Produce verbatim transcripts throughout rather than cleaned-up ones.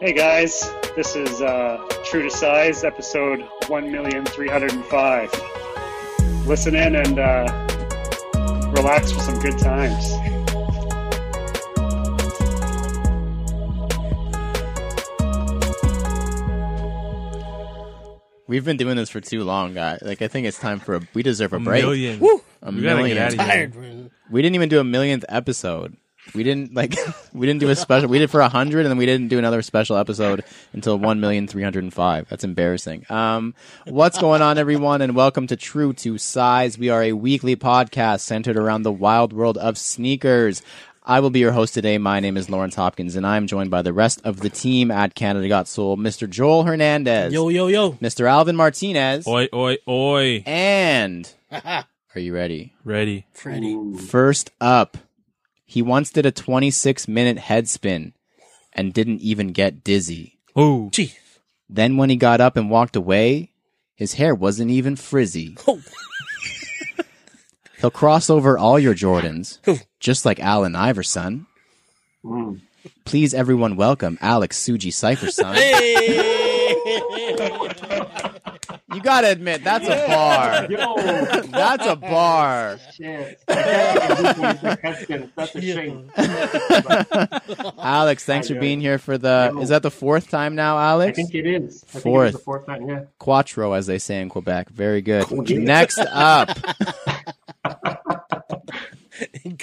Hey guys, this is uh, True to Size, episode one million three hundred five. Listen in and uh, relax for some good times. We've been doing this for too long, guys. Like, I think it's time for a... We deserve a, a break. Million. Woo! A we million. Get tired, man. We didn't even do a millionth episode. We didn't like. We didn't do a special. We did for a hundred, and then we didn't do another special episode until one million three hundred and five. That's embarrassing. Um, what's going on, everyone, and welcome to True to Size. We are a weekly podcast centered around the wild world of sneakers. I will be your host today. My name is Lawrence Hopkins, and I am joined by the rest of the team at Canada Got Soul, Mister Joel Hernandez, yo yo yo, Mister Alvin Martinez, oi oi oi, and are you ready? Ready, Freddy. First up. He once did a twenty-six minute head spin and didn't even get dizzy. Oh, gee. Then when he got up and walked away, his hair wasn't even frizzy. Oh. He'll cross over all your Jordans, just like Allen Iverson. Mm. Please, everyone, welcome Alex Suji Cyphersun. Hey! You gotta admit, that's yeah. a bar. Yo. That's a bar. Shit. That's a shame. Alex, thanks for being here for the... Yo. Is that the fourth time now, Alex? I think it is. I fourth. Think it is the fourth time, yeah. Quattro, as they say in Quebec. Very good. Cool. Next up.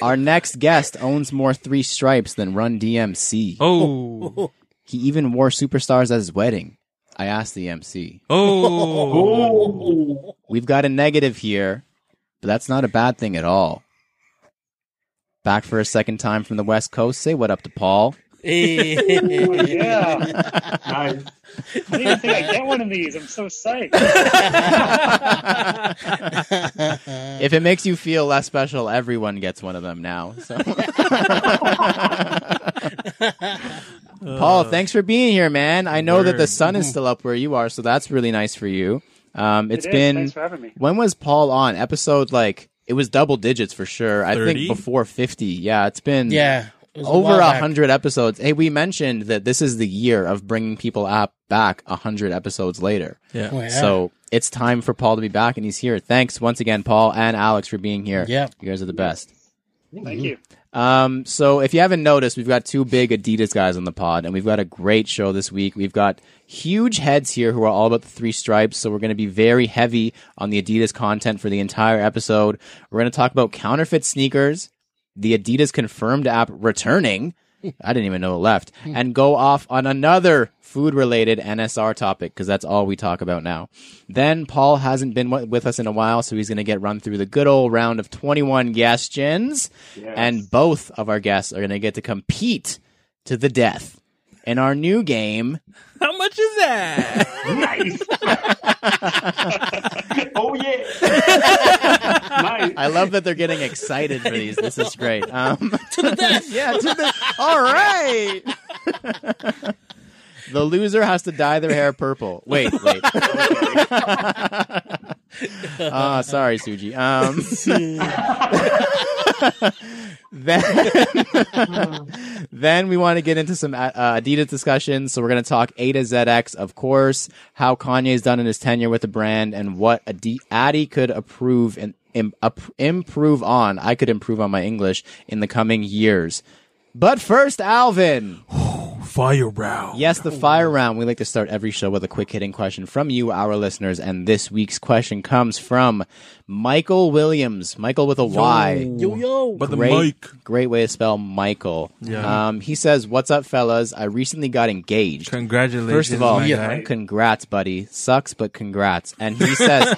Our next guest owns more Three Stripes than Run D M C. Oh. He even wore Superstars at his wedding. I asked the M C. Oh. We've got a negative here, but that's not a bad thing at all. Back for a second time from the West Coast. Say what up to Paul. Hey. Ooh, yeah. Nice. I didn't even think I'd get one of these. I'm so psyched. If it makes you feel less special, everyone gets one of them now. So. Paul, thanks for being here, man. I know Word. that the sun is still up where you are, so that's really nice for you. Um, it's it been. Thanks for having me. When was Paul on? Episode, like, it was double digits for sure. thirty? I think before fifty. Yeah, it's been yeah, it over a hundred episodes. Hey, we mentioned that this is the year of bringing people up back a hundred episodes later. Yeah. Oh, yeah. So it's time for Paul to be back, and he's here. Thanks once again, Paul and Alex, for being here. Yeah, you guys are the best. Thank mm-hmm. you. Um, so if you haven't noticed, we've got two big Adidas guys on the pod, and we've got a great show this week. We've got huge heads here who are all about the three stripes, so we're going to be very heavy on the Adidas content for the entire episode. We're going to talk about counterfeit sneakers, the Adidas Confirmed app returning, I didn't even know it left, and go off on another food-related N S R topic, because that's all we talk about now. Then Paul hasn't been w- with us in a while, so he's going to get run through the good old round of twenty-one guestions, yes. and both of our guests are going to get to compete to the death in our new game. How much is that? Nice. Oh, yeah. Nice. I love that they're getting excited for these. This is great. Um, to the death. Yeah, to the... All right. The loser has to dye their hair purple. Wait, wait. Ah, uh, sorry, Suji. Um, then, then we want to get into some uh, Adidas discussions. So we're going to talk A to Z X, of course, how Kanye's done in his tenure with the brand, and what Adi, Adi could approve and im, up, improve on. I could improve on my English in the coming years. But first, Alvin. Fire round. Yes, the fire round. We like to start every show with a quick hitting question from you, our listeners. And this week's question comes from Michael Williams. Michael with a Y. Yo, yo, yo. But the Mike. Great way to spell Michael. Yeah. Um, he says, what's up, fellas? I recently got engaged. Congratulations. First of all, yeah. congrats, buddy. Sucks, but congrats. And he says,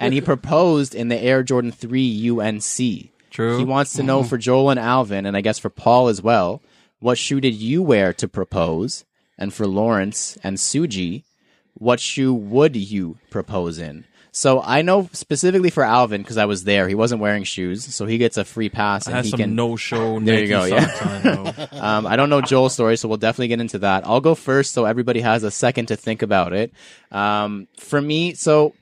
and he proposed in the Air Jordan three U N C. True. He wants to know for Joel and Alvin, and I guess for Paul as well, what shoe did you wear to propose? And for Lawrence and Suji, what shoe would you propose in? So I know specifically for Alvin, because I was there, he wasn't wearing shoes, so he gets a free pass. I and had he some can... no-show. There you go, yeah. um, I don't know Joel's story, so we'll definitely get into that. I'll go first so everybody has a second to think about it. Um, for me, so...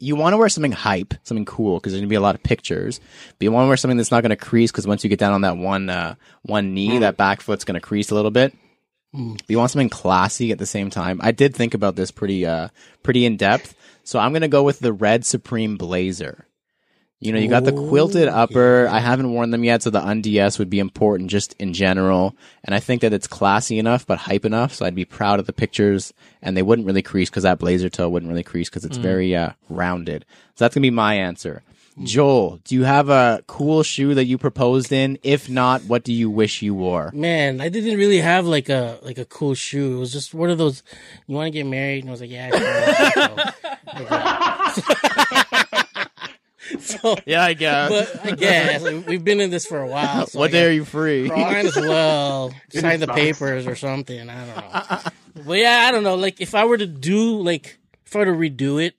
You want to wear something hype, something cool, because there's going to be a lot of pictures. But you want to wear something that's not going to crease, because once you get down on that one uh, one knee, mm. that back foot's going to crease a little bit. Mm. You want something classy at the same time. I did think about this pretty uh pretty in depth. So I'm gonna go with the red Supreme blazer. You know, you got the quilted upper. Yeah. I haven't worn them yet, so the undies would be important just in general. And I think that it's classy enough, but hype enough, so I'd be proud of the pictures. And they wouldn't really crease because that blazer toe wouldn't really crease because it's mm. very uh, rounded. So that's going to be my answer. Mm. Joel, do you have a cool shoe that you proposed in? If not, what do you wish you wore? Man, I didn't really have like a like a cool shoe. It was just one of those, you want to get married? And I was like, yeah. I should. So, yeah, I guess. But I guess like, we've been in this for a while. So what I day guess, are you free? Might as well sign the papers or something. I don't know. Uh, uh, but yeah, I don't know. Like if I were to do, like if I were to redo it,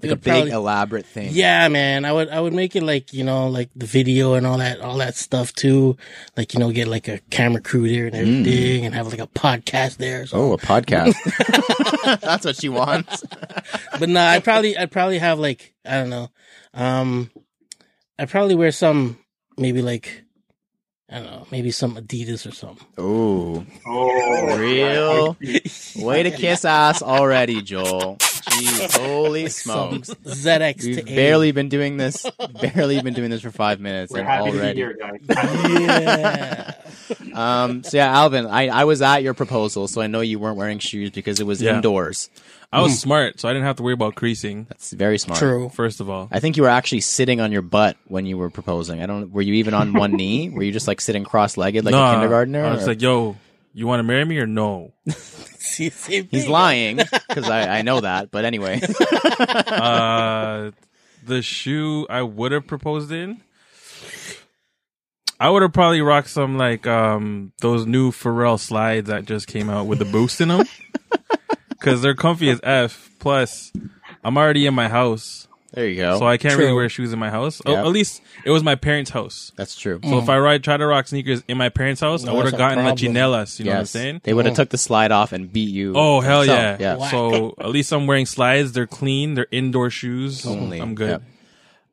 like it a big probably, elaborate thing. Yeah, man. I would I would make it like, you know, like the video and all that all that stuff too. Like, you know, get like a camera crew there and everything, mm. and have like a podcast there. So. Oh, a podcast. That's what she wants. But no, nah, I probably I probably have like I don't know. Um, I probably wear some, maybe like, I don't know, maybe some Adidas or something. Ooh. Oh, real way to kiss ass already, Joel. Jeez, holy like smokes. Z X. We've to barely been doing this, barely been doing this for five minutes. We're and happy already. To be here, guys. Yeah. Um, so yeah, Alvin, I, I was at your proposal, so I know you weren't wearing shoes because it was yeah. indoors. I was mm. smart, so I didn't have to worry about creasing. That's very smart. True. First of all. I think you were actually sitting on your butt when you were proposing. I don't. Were you even on one knee? Were you just like sitting cross-legged like nah, a kindergartner? I was or? Like, yo, you want to marry me or no? See, same thing. He's lying, because I, I know that. But anyway. uh, the shoe I would have proposed in? I would have probably rocked some like um those new Pharrell slides that just came out with the boost in them. Because they're comfy as F. Plus, I'm already in my house. There you go. So I can't true. really wear shoes in my house. Yep. Oh, at least it was my parents' house. That's true. So mm. if I ride, try to rock sneakers in my parents' house, no, I would have gotten the chinelas. You yes. know what I'm saying? They would have mm. took the slide off and beat you. Oh, hell so, yeah. yeah. Wow. So at least I'm wearing slides. They're clean. They're indoor shoes. Only. I'm good. Yep.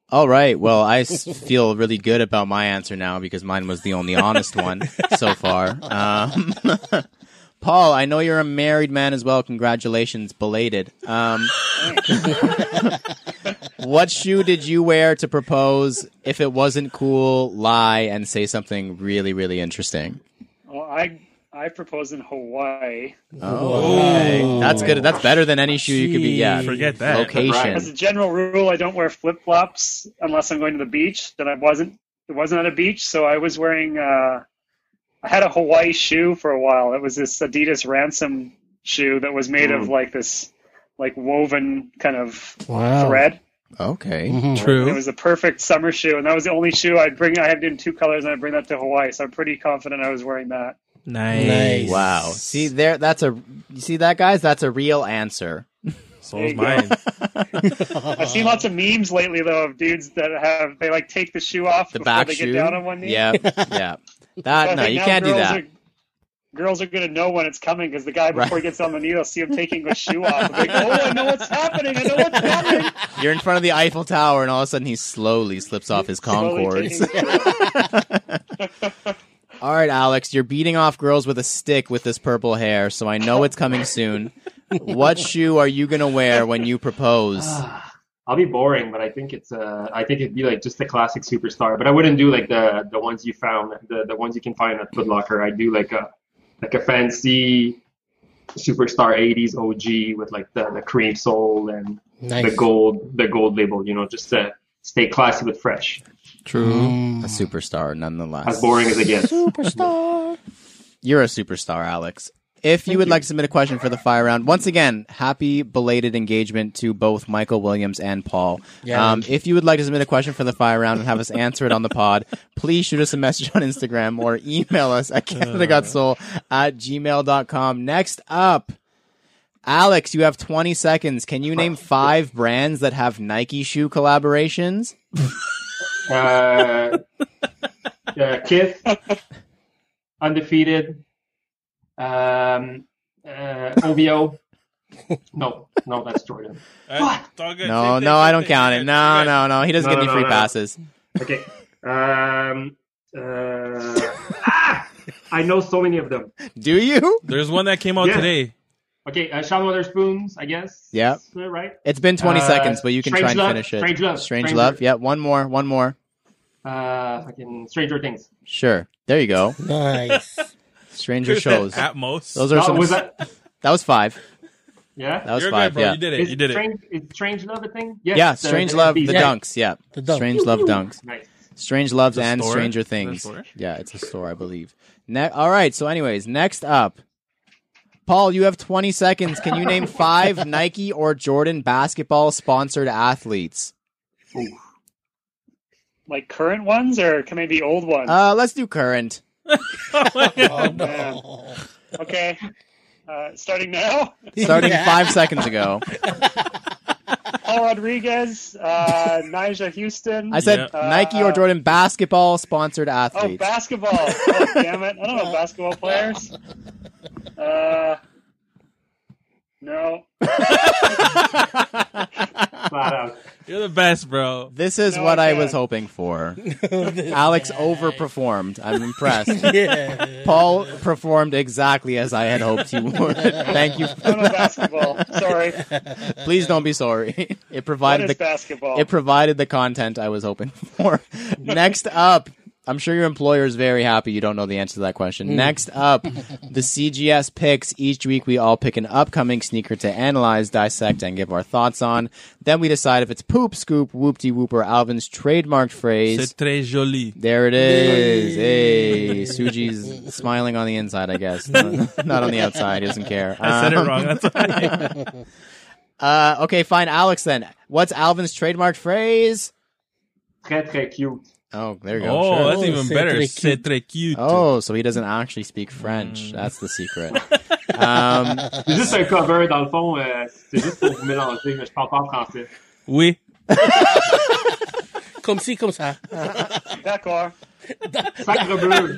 All right. Well, I feel really good about my answer now because mine was the only honest one so far. Um Paul, I know you're a married man as well. Congratulations, belated. Um, what shoe did you wear to propose? If it wasn't cool, lie and say something really, really interesting. Well, I I proposed in Hawaii. Oh, okay. That's good. That's better than any shoe you could be. Yeah, forget that location. As a general rule, I don't wear flip flops unless I'm going to the beach. And I wasn't. It wasn't at a beach, so I was wearing. Uh, I had a Hawaii shoe for a while. It was this Adidas Ransom shoe that was made mm. of like this like woven kind of wow. thread. Okay. Mm-hmm. True. And it was the perfect summer shoe. And that was the only shoe I'd bring. I had it in two colors and I'd bring that to Hawaii. So I'm pretty confident I was wearing that. Nice. nice. Wow. See there, that's a, you see that guys, that's a real answer. So is mine. I've seen lots of memes lately though of dudes that have, they like take the shoe off the before back they shoe? Get down on one knee. Yeah. Yeah. That so no, you can't do that. Are, girls are going to know when it's coming because the guy before right. he gets on the knee, they'll see him taking his shoe off. Like, oh, I know what's happening. I know what's coming. You're in front of the Eiffel Tower, and all of a sudden he slowly slips off his concords. All right, Alex, you're beating off girls with a stick with this purple hair, so I know it's coming soon. What shoe are you going to wear when you propose? I'll be boring, but I think it's uh, I think it'd be like just the classic Superstar. But I wouldn't do like the the ones you found, the, the ones you can find at Foot Locker. I do like a like a fancy Superstar eighties O G with like the, the cream sole and nice. the gold the gold label. You know, just to stay classy but fresh. True, mm. a Superstar nonetheless. As boring as it gets. Superstar. You're a superstar, Alex. If you would like to submit a question for the fire round, once again, happy belated engagement to both Michael Williams and Paul. Yeah. Um, if you would like to submit a question for the fire round and have us answer it on the pod, please shoot us a message on Instagram or email us at canada got soul at gmail dot com. Next up, Alex, you have twenty seconds. Can you name five brands that have Nike shoe collaborations? uh, uh, Kith, Undefeated. Um, uh, O V O. no, no, that's Jordan. Uh, no, take, no, take, I don't take, count take, it. No, take, no, no. He doesn't no, give no, me free no, passes. No. Okay. Um. Uh, ah, I know so many of them. Do you? There's one that came out yeah. today. Okay, uh, Sean Wotherspoon's, I guess. Yeah. Right? It's been twenty uh, seconds, but you can try and love, finish it. Strange Love. Strange Stranger. Love. Yeah, one more. One more. Uh, fucking Stranger Things. Sure. There you go. Nice. Stranger Here's shows. Atmos. Those are no, some... Was that... that was five. Yeah? That was You're five, good, yeah. You did it. Is you did strange, it. Is Strange Love a thing? Yes, yeah, Strange the, Love, the yeah. dunks. Yeah. The dunks. Strange Love dunks. Nice. Strange Loves and store? Stranger Things. Yeah, it's a store, I believe. Ne- All right, so anyways, next up. Paul, you have twenty seconds. Can you name five Nike or Jordan basketball-sponsored athletes? Ooh. Like current ones or can they be old ones? Uh, let's do current. oh, no. Okay. Uh, starting now? Starting yeah. five seconds ago. Paul Rodriguez, uh, Nyjah Houston. I said yeah. Nike or Jordan basketball-sponsored athletes. Oh, basketball. Oh, damn it. I don't know basketball players. Uh, no. Wow. You're the best, bro. This is no, what I, I was hoping for. No, Alex guy. overperformed. I'm impressed. Yeah. Paul performed exactly as I had hoped he would. Thank you. For no, no, basketball. Sorry. Please don't be sorry. It provided the basketball. It provided the content I was hoping for. Next up. I'm sure your employer is very happy you don't know the answer to that question. Mm. Next up, the C G S picks. Each week we all pick an upcoming sneaker to analyze, dissect, and give our thoughts on. Then we decide if it's poop, scoop, whoop-de-whoop, or Alvin's trademarked phrase. C'est très joli. There it is. Hey, Suji's smiling on the inside, I guess. Not on the outside. He doesn't care. I said um, it wrong. That's why. uh, okay, fine. Alex, then. What's Alvin's trademarked phrase? Très, très cute. Oh, there you go. Oh, sure. That's oh, even better. C'est très cute. Oh, so he doesn't actually speak French. Mm. That's the secret. um, c'est juste un cover, dans le fond. Euh, c'est juste pour vous mélanger, mais je parle pas en français. Oui. Comme ci, comme ça. D'accord. Sacre bleu.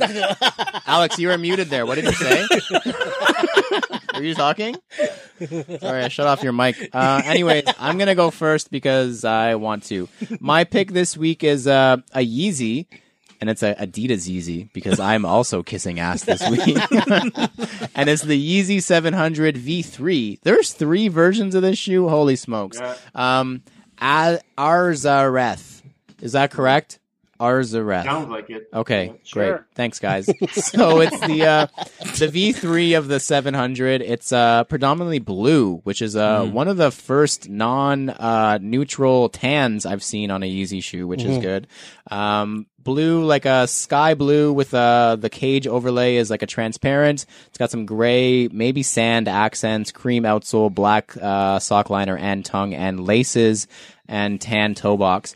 Alex, you were muted there. What did you say? Were you talking? Sorry, I shut off your mic. Uh, anyways, I'm going to go first because I want to. My pick this week is uh, a Yeezy, and it's a Adidas Yeezy because I'm also kissing ass this week. And it's the Yeezy seven hundred V three. There's three versions of this shoe. Holy smokes. Yeah. Um, Arzareth. Is that correct? Arzareth. Sounds like it. Okay, sure. Great. Thanks, guys. So it's the uh, the V three of the seven hundred. It's uh, predominantly blue, which is uh, mm. one of the first non-neutral uh, tans I've seen on a Yeezy shoe, which mm. is good. Um, blue, like a sky blue with uh, the cage overlay is like a transparent. It's got some gray, maybe sand accents, cream outsole, black uh, sock liner and tongue, and laces, and tan toe box.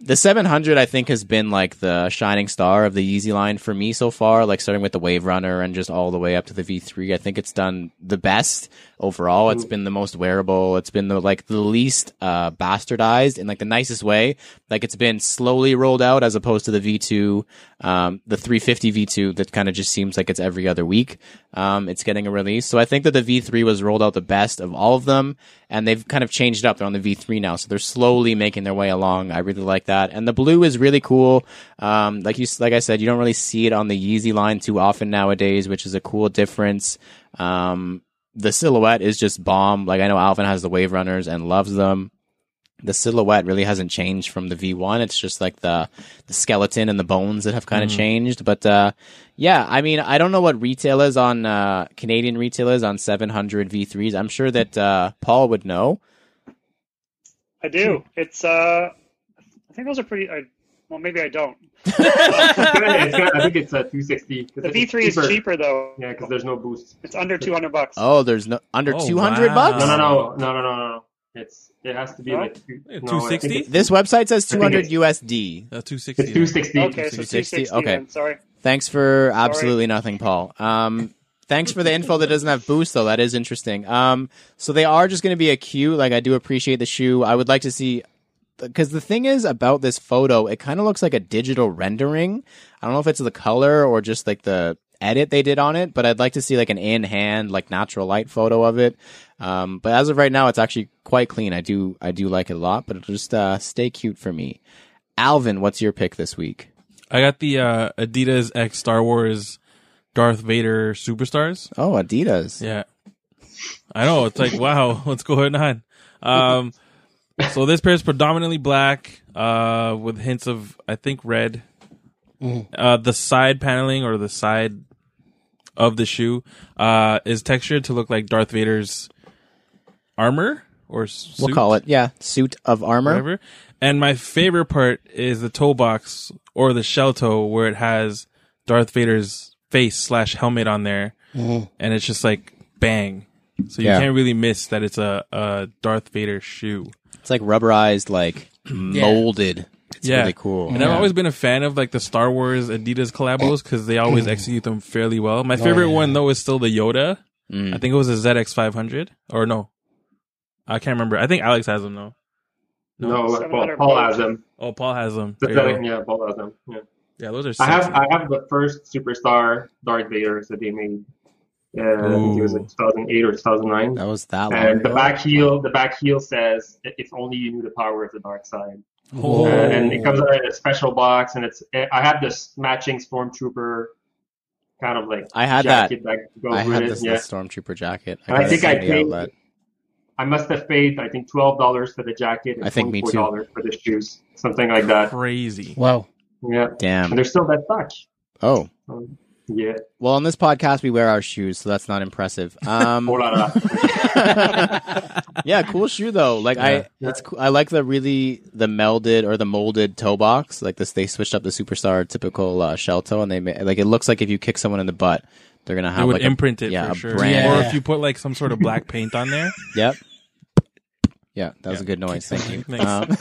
The seven hundred, I think, has been like the shining star of the Yeezy line for me so far, like starting with the Wave Runner and just all the way up to the V three. I think it's done the best overall. It's been the most wearable. It's been the like the least uh, bastardized in like the nicest way. Like it's been slowly rolled out as opposed to the V two, um, the three fifty V two that kind of just seems like it's every other week. Um, it's getting a release. So I think that the V three was rolled out the best of all of them, and they've kind of changed it up. They're on the V three now, so they're slowly making their way along. I really like that, and the blue is really cool. Um, like you, like I said, you don't really see it on the Yeezy line too often nowadays, which is a cool difference. Um, the silhouette is just bomb. Like I know Alvin has the Wave Runners and loves them. The silhouette really hasn't changed from the V one. It's just like the the skeleton and the bones that have kind of mm. changed. But uh, yeah, I mean, I don't know what retail is on uh, Canadian retail is on seven hundred V threes. I'm sure that uh, Paul would know. I do. It's uh, I think those are pretty. I, well, maybe I don't. I think it's uh, two sixty. The V three is cheaper though. Yeah, because there's no boost. It's under two hundred bucks. Oh, there's no under oh, two hundred wow. bucks. No, no, no, no, no, no, no. It's it has to be what? Like two sixty. No, this website says two hundred U S D. Uh, two sixty. It's two sixty. Okay, so two sixty. Okay. Then, sorry. Thanks for absolutely sorry. Nothing, Paul. Um, thanks for the info that doesn't have boost though. That is interesting. Um, so they are just going to be a cute. Like I do appreciate the shoe. I would like to see. Because the thing is about this photo, it kind of looks like a digital rendering. I don't know if it's the color or just like the edit they did on it, but I'd like to see like an in-hand, like natural light photo of it. Um, but as of right now, it's actually quite clean. I do I do like it a lot, but it'll just uh, stay cute for me. Alvin, what's your pick this week? I got the uh, Adidas X Star Wars Darth Vader superstars. Oh, Adidas. Yeah. I know. It's like, wow, what's going on? Um, so this pair is predominantly black uh, with hints of, I think, red. Mm. Uh, the side paneling or the side of the shoe uh, is textured to look like Darth Vader's armor or suit. We'll call it, yeah, suit of armor. Whatever. And my favorite part is the toe box or the shell toe where it has Darth Vader's face slash helmet on there. Mm. And it's just like, bang. So you yeah. can't really miss that it's a, a Darth Vader shoe. It's like rubberized, like molded. Yeah. It's yeah. really cool. And yeah. I've always been a fan of like the Star Wars Adidas collabos because they always execute them fairly well. My favorite oh, yeah. one though is still the Yoda. Mm. I think it was a Z X five hundred or no. I can't remember. I think Alex has them though. No, no like, Paul, Paul has them. Oh, Paul has them. That, yeah, Paul has them. Yeah, yeah those are sick. I have, I have the first superstar Darth Vaders that they made. Yeah, I think it was like two thousand eight or two thousand nine. That was that one. And the back heel, the back heel says, "If only you knew the power of the dark side." Oh. Uh, and it comes out in a special box, and it's. I had this matching Stormtrooper, kind of like I had jacket that. that goes I with had it. this yeah. Stormtrooper jacket. I, and I think I paid. Outlet. I must have paid. I think twelve dollars for the jacket and I think me too. twenty-four dollars for the shoes, something like that. Crazy! Wow. Yeah. Damn. And they're still that back. Oh. Um, Yeah. Well, on this podcast, we wear our shoes, so that's not impressive. Um, yeah, cool shoe though. Like yeah. I, that's cool. I like the really the melded or the molded toe box. Like this, they switched up the superstar typical uh, shell toe, and they ma- like it looks like if you kick someone in the butt, they're gonna have. They would like imprint a, it, yeah, for sure. Brand. Yeah. Or if you put like some sort of black paint on there. Yep. Yeah, that was yeah. a good noise. Thank you. Um,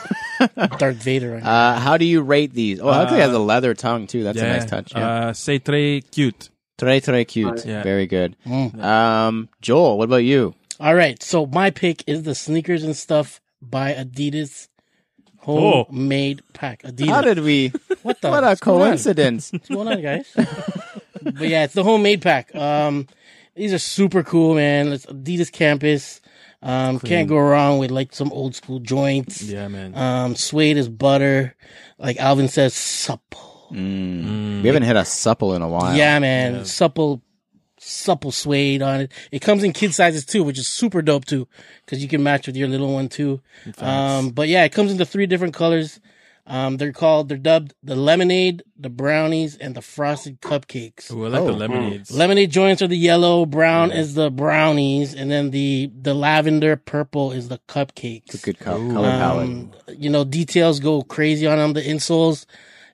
Darth Vader. Right uh, how do you rate these? Oh, I think it has a leather tongue, too. That's yeah. a nice touch. Yeah. Uh, c'est très cute. Très, très cute. Yeah. Very good. Mm. Um, Joel, what about you? All right. So my pick is the Sneakers and Stuff by Adidas homemade oh. pack. Adidas. How did we? What the? What a coincidence. What's going on, guys? But yeah, it's the homemade pack. Um, these are super cool, man. It's Adidas Campus. Um, can't go wrong with like some old school joints. Yeah, man. Um, suede is butter. Like Alvin says, supple. Mm. Mm. We haven't had a supple in a while. Yeah, man. Yeah. Supple, supple suede on it. It comes in kid sizes too, which is super dope too, because you can match with your little one too. Thanks. Um, but yeah, it comes into three different colors. Um, they're called, they're dubbed the lemonade, the brownies, and the frosted cupcakes. Ooh, I like oh. the lemonades. Lemonade joints are the yellow, brown yeah. is the brownies, and then the, the lavender purple is the cupcakes. It's a good color um, palette. You know, details go crazy on them. The insoles,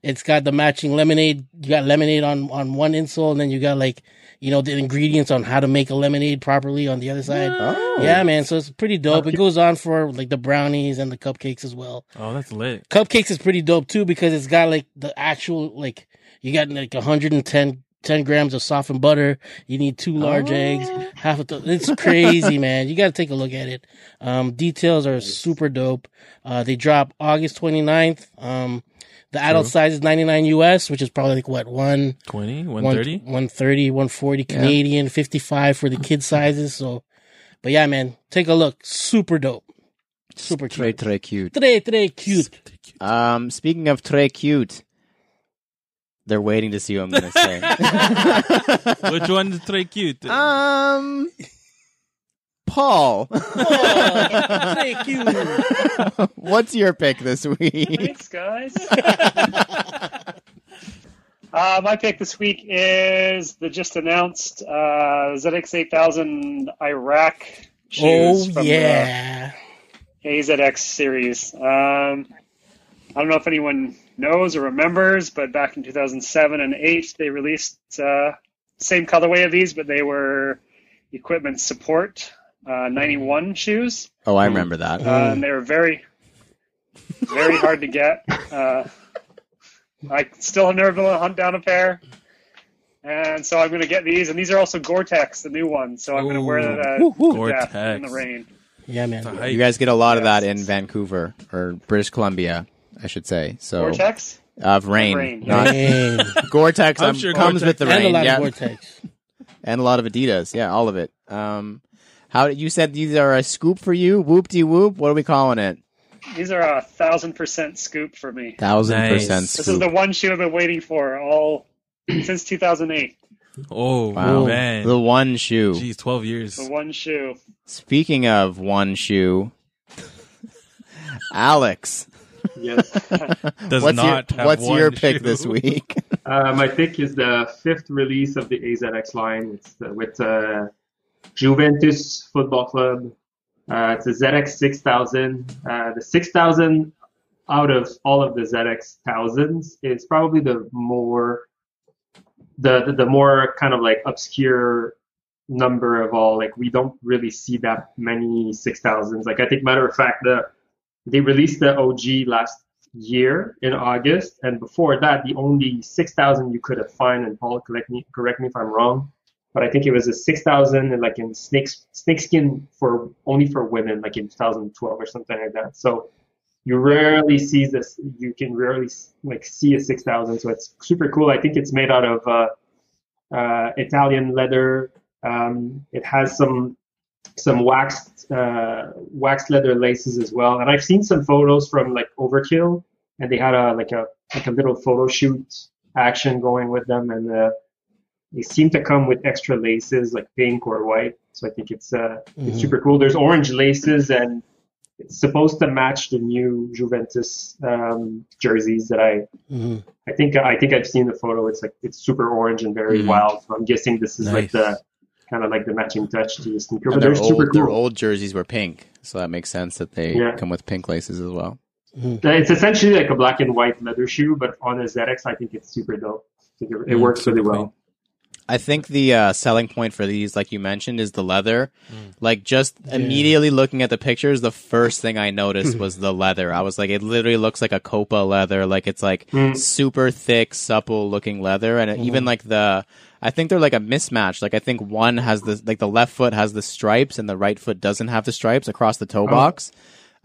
it's got the matching lemonade. You got lemonade on, on one insole, and then you got like, you know, the ingredients on how to make a lemonade properly on the other side. Oh. Yeah, man. So it's pretty dope. It goes on for like the brownies and the cupcakes as well. Oh, that's lit. Cupcakes is pretty dope too because it's got like the actual, like you got like one hundred ten grams of softened butter. You need two large oh. eggs, half a, th- it's crazy, man. You got to take a look at it. Um, details are nice. Super dope. Uh, they drop August twenty-ninth. Um, The adult True. size is ninety-nine U S, which is probably like what, one twenty, one thirty, one thirty, one forty Canadian, yeah. fifty-five for the kid sizes. So, but yeah, man, take a look. Super dope. Super cute. Très, très cute. Très, très cute. Um, speaking of très cute, they're waiting to see what I'm going to say. Which one's très cute? Um, Paul. Oh, thank you. What's your pick this week? Thanks, guys. uh, my pick this week is the just announced uh, Z X eight thousand Iraq shoes. Oh, from yeah. the A Z X series. Um, I don't know if anyone knows or remembers, but back in two thousand seven and two thousand eight, they released uh, same colorway of these, but they were equipment support. Uh, ninety-one shoes. Oh, I remember that. Uh, mm. And they were very, very hard to get. Uh, I still have never been able to hunt down a pair. And so I'm going to get these. And these are also Gore-Tex, the new one. So I'm going to wear that uh, yeah, in the rain. Yeah, man. You guys get a lot yeah. of that in Vancouver or British Columbia, I should say. So Gore-Tex? Of rain. rain. Not rain. Gore-Tex um, sure comes Gore-Tex with the rain. And a lot yeah. of Gore-Tex. And a lot of Adidas. Yeah, all of it. Um... How you said these are a scoop for you? Whoop de whoop. What are we calling it? These are a thousand percent scoop for me. Thousand nice. percent. Scoop. This is the one shoe I've been waiting for all since two thousand eight. Oh, wow. Man. The one shoe. Jeez, twelve years. The one shoe. Speaking of one shoe, Alex. Yes. Does what's not your, have what's one your pick shoe? This week? uh, my pick is the fifth release of the A Z X line. It's uh, with uh, Juventus Football Club. Uh, it's a Z X six thousand. Uh, the six thousand out of all of the Z X thousands is probably the more... The, the the more kind of like obscure number of all, like we don't really see that many six thousands. Like I think matter of fact, the they released the O G last year in August, and before that, the only six thousand you could have found. And Paul, correct me, correct me if I'm wrong, but I think it was a six thousand and like in snakes snakeskin for only for women, like in two thousand twelve or something like that. So you rarely see this. You can rarely like see a six thousand, so it's super cool. I think it's made out of uh, uh, Italian leather. Um, it has some some waxed uh, waxed leather laces as well. And I've seen some photos from like Overkill, and they had a like a like a little photo shoot action going with them, and uh, they seem to come with extra laces like pink or white. So I think it's uh, mm-hmm. it's super cool. There's orange laces and. It's supposed to match the new Juventus um, jerseys that I, mm-hmm. I think I think I've seen the photo. It's like it's super orange and very mm-hmm. wild. So I'm guessing this is nice. Like the kind of like the matching touch to the sneaker. But they're super cool. Their old jerseys were pink, so that makes sense that they yeah. come with pink laces as well. Mm-hmm. It's essentially like a black and white leather shoe, but on a Z X, I think it's super dope. I think it, it mm-hmm. works really well. I think the uh, selling point for these, like you mentioned, is the leather. Mm. Like, just yeah. immediately looking at the pictures, the first thing I noticed was the leather. I was like, it literally looks like a Copa leather. Like, it's like mm. super thick, supple looking leather. And mm. even like the, I think they're like a mismatch. Like, I think one has the, like the left foot has the stripes and the right foot doesn't have the stripes across the toe oh. box.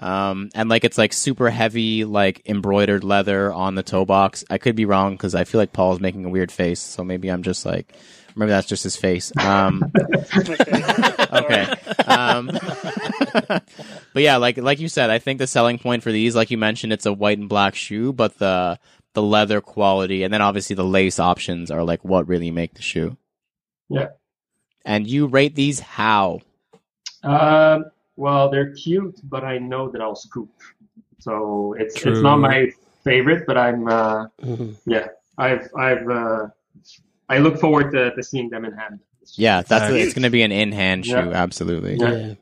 Um, and like, it's like super heavy, like embroidered leather on the toe box. I could be wrong because I feel like Paul's making a weird face. So maybe I'm just like, maybe that's just his face. Um, okay. Um, but yeah, like, like you said, I think the selling point for these, like you mentioned, it's a white and black shoe, but the, the leather quality and then obviously the lace options are like what really make the shoe. Yeah. And you rate these how? Um, Well, they're cute, but I know that I'll scoop. So it's True. It's not my favorite, but I'm uh, mm-hmm. yeah. I've I've uh, I look forward to, to seeing them in hand. Yeah, that's uh, it's going to be an in hand shoe, yeah. absolutely, yeah. Yeah.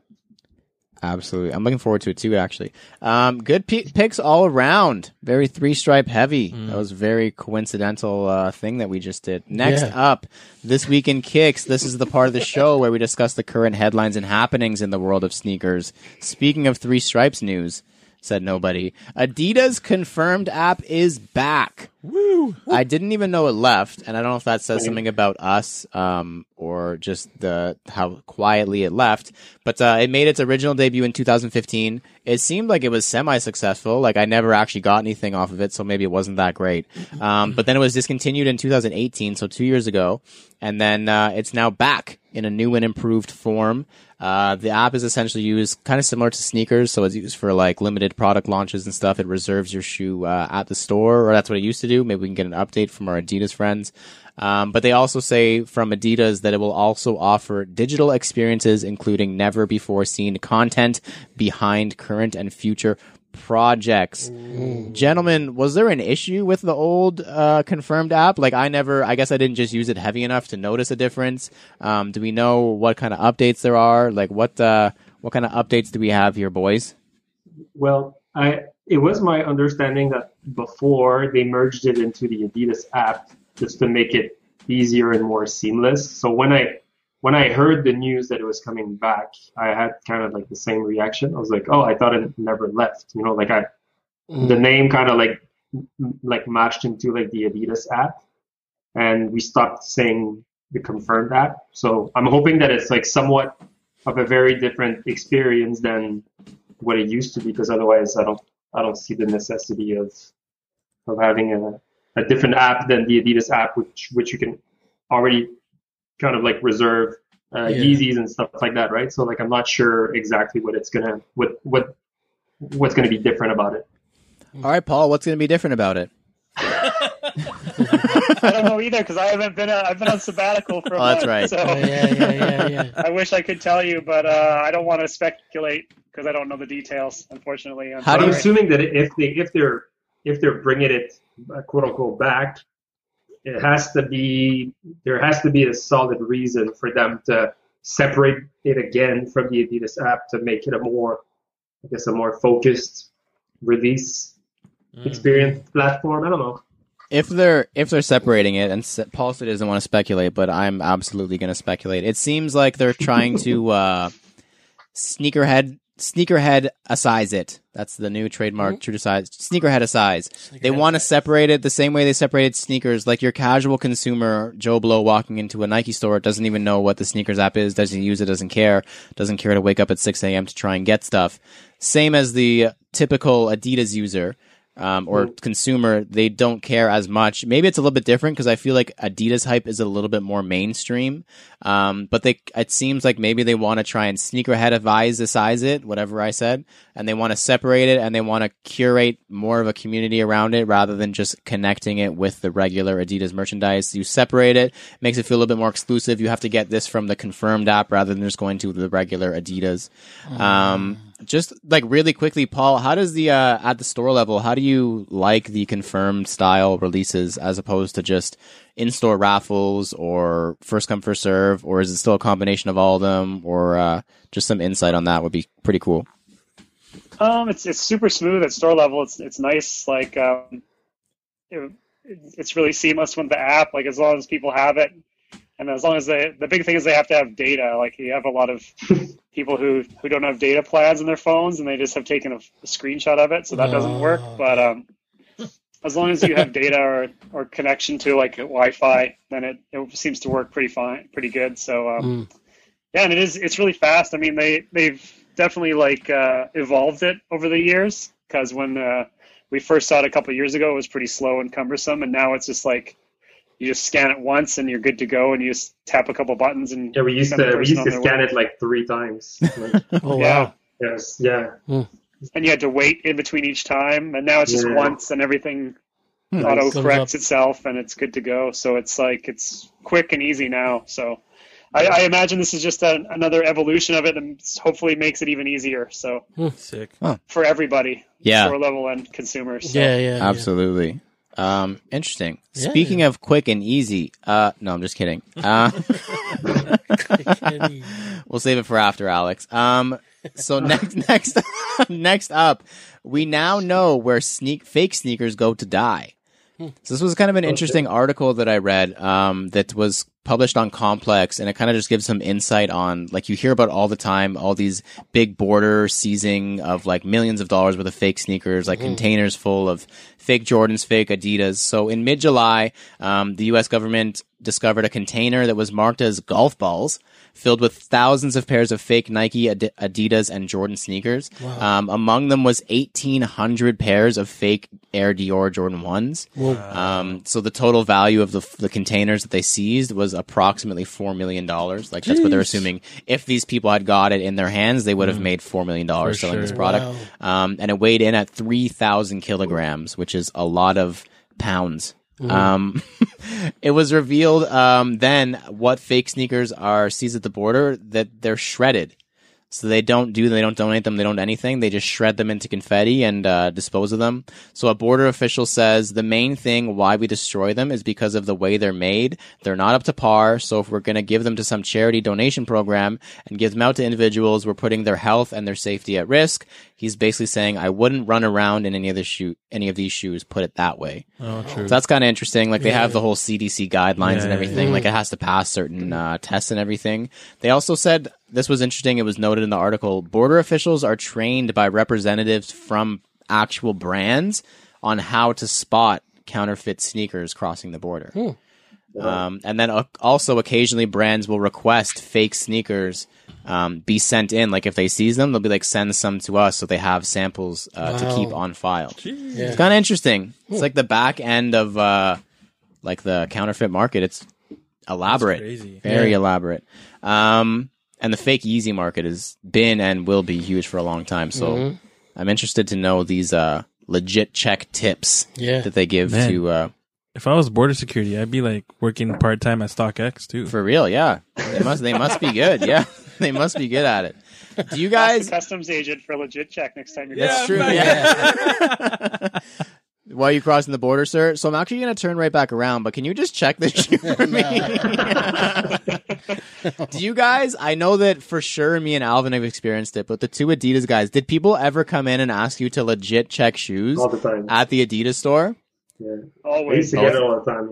absolutely. I'm looking forward to it too, actually. Um, good p- picks all around. Very three stripe heavy. Mm. That was a very coincidental uh, thing that we just did. Next yeah. up. This Week in Kicks, this is the part of the show where we discuss the current headlines and happenings in the world of sneakers. Speaking of Three Stripes news, said nobody, Adidas Confirmed app is back. Woo! I didn't even know it left, and I don't know if that says something about us um, or just the how quietly it left, but uh, it made its original debut in two thousand fifteen. It seemed like it was semi-successful. Like, I never actually got anything off of it, so maybe it wasn't that great. Um, but then it was discontinued in two thousand eighteen, so two years ago, and then uh, it's now back in a new and improved form. Uh, the app is essentially used kind of similar to sneakers, so it's used for like limited product launches and stuff. It reserves your shoe uh, at the store, or that's what it used to do. Maybe we can get an update from our Adidas friends. Um, but they also say from Adidas that it will also offer digital experiences, including never-before-seen content behind current and future projects. Ooh. Gentlemen, was there an issue with the old uh, Confirmed app? Like, I never, I guess I didn't just use it heavy enough to notice a difference. Um, do we know what kind of updates there are? Like, what uh, what kind of updates do we have here, boys? Well, I it was my understanding that before they merged it into the Adidas app just to make it easier and more seamless. So when I when I heard the news that it was coming back, I had kind of like the same reaction. I was like, oh, I thought it never left. You know, like I, mm. the name kind of like, like matched into like the Adidas app, and we stopped saying the Confirmed app. So I'm hoping that it's like somewhat of a very different experience than what it used to be, because otherwise I don't, I don't see the necessity of, of having a, a different app than the Adidas app, which, which you can already kind of like reserve uh, yeah. Yeezys and stuff like that, right? So like, I'm not sure exactly what it's gonna what what what's gonna be different about it. All right, Paul, what's gonna be different about it? I don't know either because I haven't been. A, I've been on sabbatical for a oh, month. That's right. So yeah, yeah, yeah, yeah. I wish I could tell you, but uh, I don't want to speculate because I don't know the details. Unfortunately, I'm, How do you- I'm assuming that if they if they're if they're bringing it uh, quote unquote back, it has to be there has to be a solid reason for them to separate it again from the Adidas app to make it a more, I guess, a more focused release mm. experience platform. I don't know. If they're if they're separating it, and Paul still doesn't want to speculate, but I'm absolutely going to speculate. It seems like they're trying to uh, sneakerhead sneakerhead size it. That's the new trademark. Mm-hmm. True to Size. Sneakerhead size. Sneakerhead they want to separate it the same way they separated sneakers. Like your casual consumer, Joe Blow, walking into a Nike store, doesn't even know what the sneakers app is. Doesn't use it. Doesn't care. Doesn't care to wake up at six a.m. to try and get stuff. Same as the typical Adidas user. Um, or consumer, they don't care as much. Maybe it's a little bit different because I feel like Adidas hype is a little bit more mainstream. Um, but they, it seems like maybe they want to try and sneakerheadize size it, whatever I said, and they want to separate it and they want to curate more of a community around it rather than just connecting it with the regular Adidas merchandise. You separate it, makes it feel a little bit more exclusive. You have to get this from the confirmed app rather than just going to the regular Adidas. Mm. Um, Just like really quickly, Paul, how does the uh, at the store level, how do you like the confirmed style releases as opposed to just in-store raffles or first come first serve, or is it still a combination of all of them, or uh, just some insight on that would be pretty cool. Um, it's it's super smooth at store level. It's it's nice. Like um, it, it's really seamless with the app. Like as long as people have it. And as long as they, the big thing is they have to have data. Like you have a lot of people who, who don't have data plans in their phones and they just have taken a, a screenshot of it. So that doesn't work. But um, as long as you have data or, or connection to like Wi-Fi, then it, it seems to work pretty fine, pretty good. So um, mm. yeah, and it is, it's really fast. I mean, they, they've definitely like uh, evolved it over the years because when uh, we first saw it a couple of years ago, it was pretty slow and cumbersome. And now it's just like, you just scan it once and you're good to go, and you just tap a couple buttons and yeah. We used to we used to scan it like three times. Like, oh yeah. wow! Yes, yeah. Mm. And you had to wait in between each time, and now it's just yeah. once, and everything mm, auto corrects itself, and it's good to go. So it's like it's quick and easy now. So I, I imagine this is just a, another evolution of it, and hopefully makes it even easier. So mm, sick huh. for everybody, yeah, store level and consumers. So. Yeah, yeah, absolutely. Yeah. Um, interesting. Yeah. Speaking of quick and easy, uh, no, I'm just kidding. Uh, we'll save it for after, Alex. Um, so next, next, next up, we now know where sneak fake sneakers go to die. So this was kind of an interesting article that I read, um, that was published on Complex, and it kind of just gives some insight on, like, you hear about all the time, all these big border seizing of like millions of dollars worth of fake sneakers, like mm. containers full of fake Jordans, fake Adidas. So in mid-July, um, the U S government discovered a container that was marked as golf balls, filled with thousands of pairs of fake Nike, Ad- Adidas, and Jordan sneakers. Wow. Um, among them was eighteen hundred pairs of fake Air Dior Jordan ones. Wow. Um, so the total value of the, the containers that they seized was approximately four million dollars. Like Jeez. That's what they're assuming. If these people had got it in their hands, they would have mm. made four million dollars For selling sure. this product. Wow. Um, and it weighed in at three thousand kilograms, which is a lot of pounds. Mm-hmm. Um, it was revealed um, then what fake sneakers are seized at the border, that they're shredded. So they don't do, they don't donate them, they don't do anything. They just shred them into confetti and uh, dispose of them. So a border official says the main thing why we destroy them is because of the way they're made. They're not up to par. So if we're going to give them to some charity donation program and give them out to individuals, we're putting their health and their safety at risk. He's basically saying, I wouldn't run around in any of the shoe, any of these shoes, put it that way. Oh, true. So that's kind of interesting. Like they yeah. have the whole C D C guidelines yeah. and everything. Mm. Like it has to pass certain uh, tests and everything. They also said, this was interesting. It was noted in the article, border officials are trained by representatives from actual brands on how to spot counterfeit sneakers crossing the border. Hmm. Um, and then uh, also occasionally brands will request fake sneakers um, be sent in. Like if they seize them, they'll be like, send some to us so they have samples uh, wow. to keep on file. Yeah. It's kind of interesting. Hmm. It's like the back end of uh, like the counterfeit market. It's elaborate, very yeah. elaborate. Um, And the fake Yeezy market has been and will be huge for a long time. So mm-hmm. I'm interested to know these uh, legit check tips yeah. that they give Man. to uh, If I was border security, I'd be like working part time at StockX too. For real, yeah. They must they must be good, yeah. They must be good at it. Do you guys? Ask the customs agent for a legit check next time you're yeah, that's true. Right. Yeah. While you're crossing the border, sir. So I'm actually going to turn right back around, but can you just check this shoe for me? Do you guys? I know that for sure. Me and Alvin have experienced it, but the two Adidas guys. Did people ever come in and ask you to legit check shoes all the time at the Adidas store? Yeah, always. I used to get it all the time.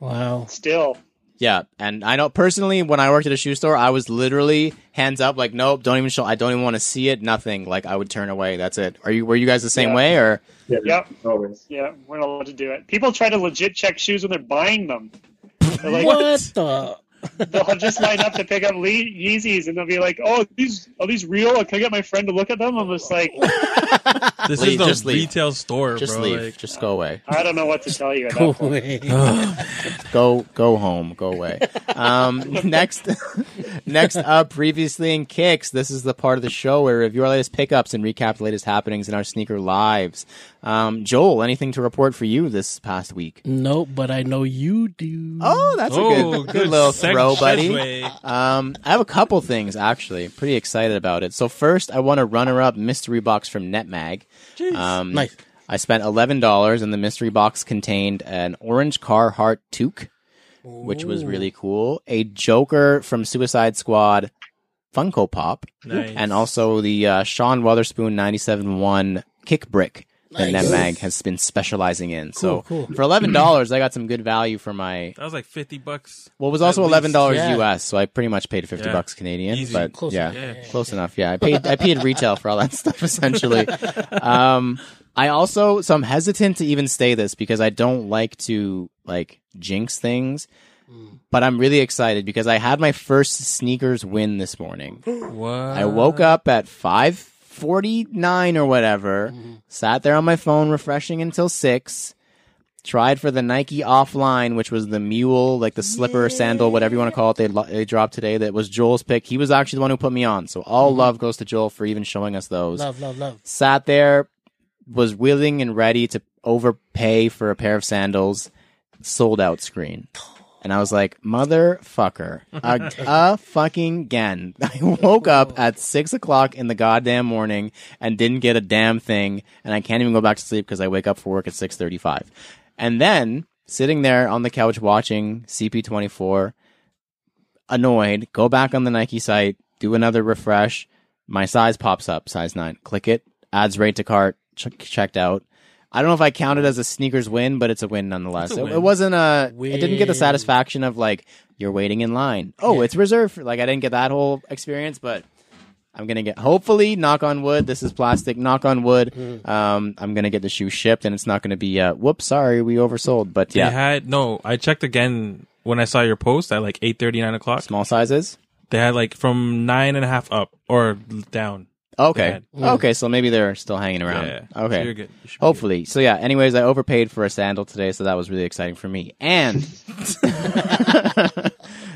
Yeah. Wow. Still. Yeah, and I know personally when I worked at a shoe store, I was literally hands up, like, nope, don't even show. I don't even want to see it. Nothing. Like, I would turn away. That's it. Are you? Were you guys the same yeah. way or? Yeah, yep. Always. Yeah, we're not allowed to do it. People try to legit check shoes when they're buying them. They're like, what the? They'll just line up to pick up Le- Yeezys, and they'll be like, "Oh, are these are these real? Can I get my friend to look at them?" I'm just like, "This leave, is the retail store, just bro. Leave. Like, just go away. I don't know what to tell you. At go that point. Away. Oh. go go home. Go away." Um, next, next up, previously in Kicks. This is the part of the show where we review our latest pickups and recap the latest happenings in our sneaker lives. Um, Joel, anything to report for you this past week? Nope, but I know you do. Oh, that's oh, a good, good, good little throw, buddy. Um, I have a couple things, actually. Pretty excited about it. So first, I want a runner-up mystery box from NetMag. Jeez, um, nice. I spent eleven dollars, and the mystery box contained an orange Carhartt toque, which was really cool, a Joker from Suicide Squad Funko Pop, nice. And also the uh, Sean Wotherspoon ninety-seven one kick brick. That nice. NetMag has been specializing in. Cool, so cool. For eleven dollars, I got some good value for my... That was like fifty bucks. Well, it was also eleven dollars yeah. U S, so I pretty much paid fifty yeah. bucks Canadian. Easy. But close yeah, yeah, yeah, close enough. Yeah, I paid I paid retail for all that stuff, essentially. um, I also... So I'm hesitant to even say this because I don't like to, like, jinx things. Mm. But I'm really excited because I had my first sneakers win this morning. What? I woke up at five forty-nine or whatever, mm-hmm. sat there on my phone refreshing until six, tried for the Nike offline, which was the mule, like the slipper, yeah. sandal, whatever you want to call it, they, lo- they dropped today. That was Joel's pick. He was actually the one who put me on, so all mm-hmm. love goes to Joel for even showing us those. Love, love, love. Sat there, was willing and ready to overpay for a pair of sandals, sold out screen. And I was like, motherfucker, a, a fucking again. I woke up at six o'clock in the goddamn morning and didn't get a damn thing. And I can't even go back to sleep because I wake up for work at six thirty-five. And then sitting there on the couch watching C P twenty-four, annoyed, go back on the Nike site, do another refresh. My size pops up, size nine. Click it, adds right to cart, ch- checked out. I don't know if I count it as a sneakers win, but it's a win nonetheless. A win. It, it wasn't a. Win. It didn't get the satisfaction of like you're waiting in line. Oh, yeah. It's reserved. Like I didn't get that whole experience, but I'm gonna get. Hopefully, knock on wood. This is plastic. Knock on wood. Mm. Um, I'm gonna get the shoe shipped, and it's not gonna be. Uh, whoops, sorry, we oversold. But yeah, they had no. I checked again when I saw your post at like eight thirty, nine o'clock. Small sizes. They had like from nine and a half up or down. Okay. Yeah. Okay, so maybe they're still hanging around. Yeah, yeah. Okay. So you're good. You Hopefully. Good. So yeah, anyways, I overpaid for a sandal today, so that was really exciting for me. And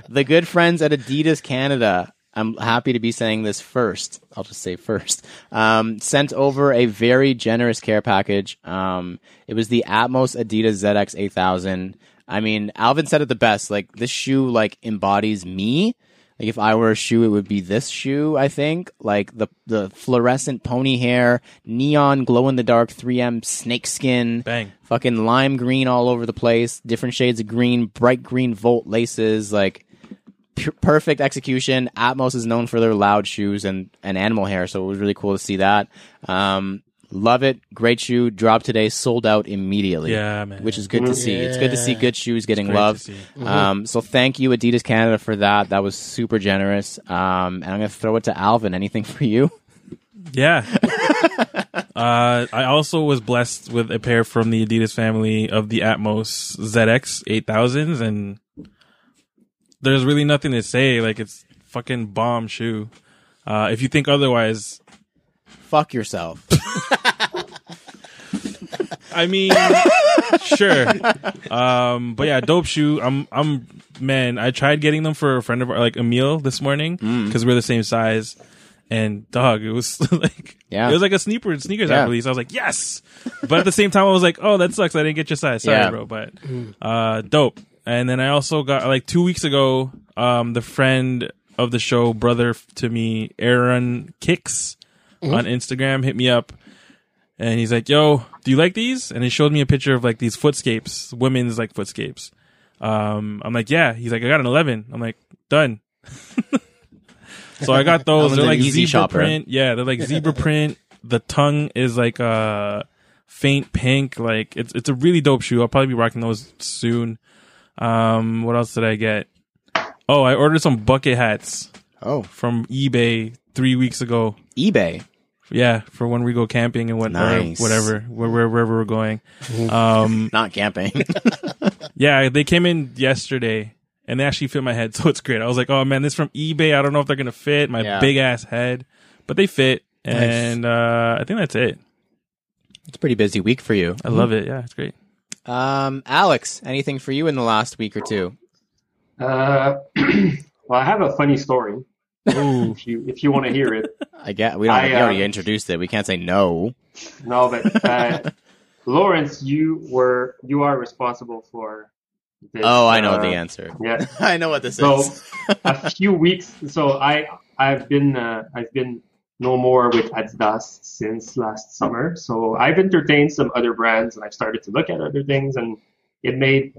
the good friends at Adidas Canada, I'm happy to be saying this first. I'll just say first. Um, sent over a very generous care package. Um, it was the Atmos Adidas Z X eight thousand. I mean, Alvin said it the best. Like, this shoe, like, embodies me. Like, if I were a shoe, it would be this shoe, I think. Like, the the fluorescent pony hair, neon glow-in-the-dark three M snakeskin. Bang. Fucking lime green all over the place. Different shades of green, bright green Volt laces. Like, p- perfect execution. Atmos is known for their loud shoes and, and animal hair, so it was really cool to see that. Um, love it. Great shoe. Dropped today. Sold out immediately. Yeah, man. Which is good to see. Yeah. It's good to see good shoes getting love. Mm-hmm. Um, so thank you, Adidas Canada, for that. That was super generous. Um, and I'm going to throw it to Alvin. Anything for you? Yeah. uh, I also was blessed with a pair from the Adidas family of the Atmos Z X eight thousands. And there's really nothing to say. Like, it's fucking bomb shoe. Uh, if you think otherwise... Fuck yourself. I mean, sure. Um, but yeah, dope shoe. I'm, I'm, man, I tried getting them for a friend of ours, like Emil this morning because mm. we're the same size. And dog, it was like, yeah. it was like a sneaker, sneakers yeah. app release. I was like, yes. But at the same time, I was like, oh, that sucks. I didn't get your size. Sorry, yeah. bro. But, uh, dope. And then I also got, like, two weeks ago, um, the friend of the show, brother to me, Aaron Kicks mm-hmm. on Instagram hit me up. And he's like, yo, do you like these? And he showed me a picture of, like, these footscapes, women's, like, footscapes. Um, I'm like, yeah. He's like, I got an eleven. I'm like, done. So I got those. They're like zebra shopper. print. Yeah, they're like zebra print. The tongue is like a uh, faint pink. Like it's it's a really dope shoe. I'll probably be rocking those soon. Um, what else did I get? Oh, I ordered some bucket hats. Oh, from eBay three weeks ago. eBay. Yeah, for when we go camping and what, nice. whatever, wherever, wherever we're going. Um, Not camping. Yeah, they came in yesterday. And they actually fit my head, so it's great. I was like, oh, man, this is from eBay. I don't know if they're going to fit my yeah. big-ass head. But they fit, nice. and uh, I think that's it. It's a pretty busy week for you. I mm-hmm. love it. Yeah, it's great. Um, Alex, anything for you in the last week or two? Uh, well, I have a funny story, if you, if you want to hear it. I get, we don't, I, we already uh, introduced it. We can't say no. No, but uh, Lawrence, you were you are responsible for... This, oh, I know uh, the answer. Yeah, I know what this so, is. So a few weeks. So I, I've been, uh, I've been no more with Adidas since last summer. So I've entertained some other brands, and I've started to look at other things, and it made,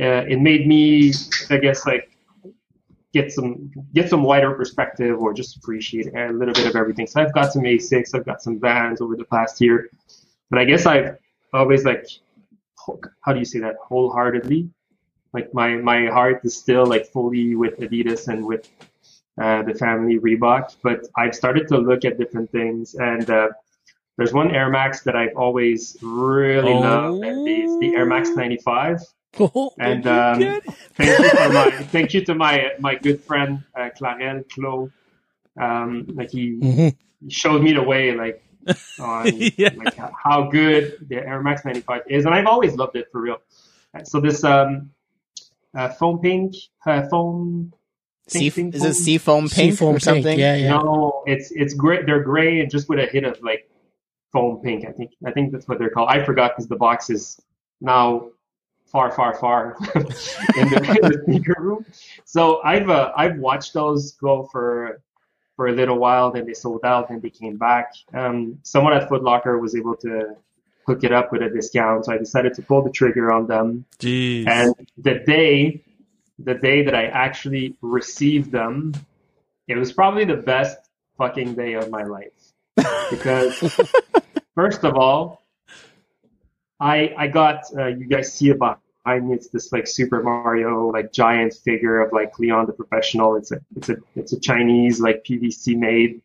uh, it made me, I guess, like get some, get some wider perspective, or just appreciate a little bit of everything. So I've got some Asics, I've got some Vans over the past year, but I guess I've always like, how do you say that? Wholeheartedly. Like my, my heart is still like fully with Adidas and with uh, the family Reebok, but I've started to look at different things. And uh, there's one Air Max that I've always really oh. loved, and it's the Air Max ninety-five. Oh, and um, you thank you for my thank you to my my good friend uh, Clarel Clo. Um, like he, mm-hmm. he showed me the way, like on yeah. like how good the Air Max ninety-five is, and I've always loved it for real. So this. Um, Uh, foam pink, uh, foam. Pink, sea, pink, is foam? It sea foam pink sea foam or something? Pink. Yeah, yeah. No, it's it's gray. They're gray and just with a hit of like foam pink. I think I think that's what they're called. I forgot because the box is now far, far, far in the, in the sneaker room. So I've uh, I've watched those go for for a little while. Then they sold out. Then they came back. Um, someone at Foot Locker was able to hook it up with a discount, so I decided to pull the trigger on them. Jeez. And the day, the day that I actually received them, it was probably the best fucking day of my life. Because first of all, I I got uh, you guys see it behind me. It's this like Super Mario like giant figure of like Leon the Professional. It's a it's a it's a Chinese like P V C made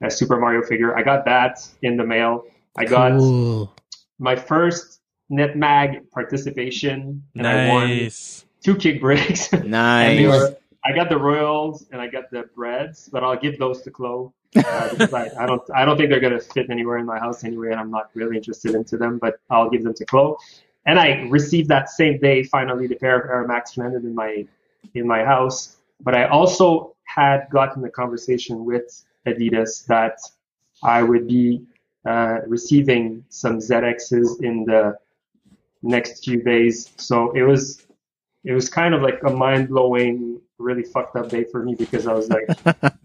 uh, Super Mario figure. I got that in the mail. I got. Cool. My first NetMag participation, and nice. I won two kick breaks. Nice. And were, I got the Royals and I got the Breads, but I'll give those to Chloe. Uh, because I, I don't, I don't think they're gonna fit anywhere in my house anyway, and I'm not really interested into them. But I'll give them to Chloe. And I received that same day finally the pair of Air Max landed in my in my house. But I also had gotten a conversation with Adidas that I would be. Uh, receiving some Z X's in the next few days, so it was it was kind of like a mind blowing, really fucked up day for me because I was like,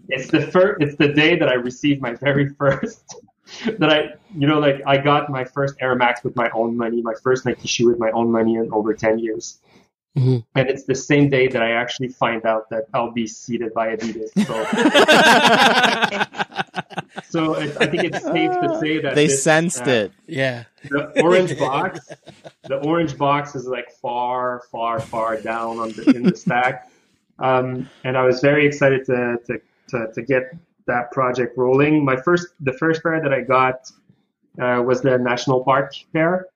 it's the first, it's the day that I received my very first, that I, you know, like I got my first Air Max with my own money, my first Nike shoe with my own money in over ten years, mm-hmm. and it's the same day that I actually find out that I'll be seated by Adidas. So. So it, I think it's safe to say that they this, sensed uh, it. Yeah, the orange box, the orange box is like far, far, far down on the in the stack. Um, and I was very excited to, to to to get that project rolling. My first, the first pair that I got uh, was the National Park pair.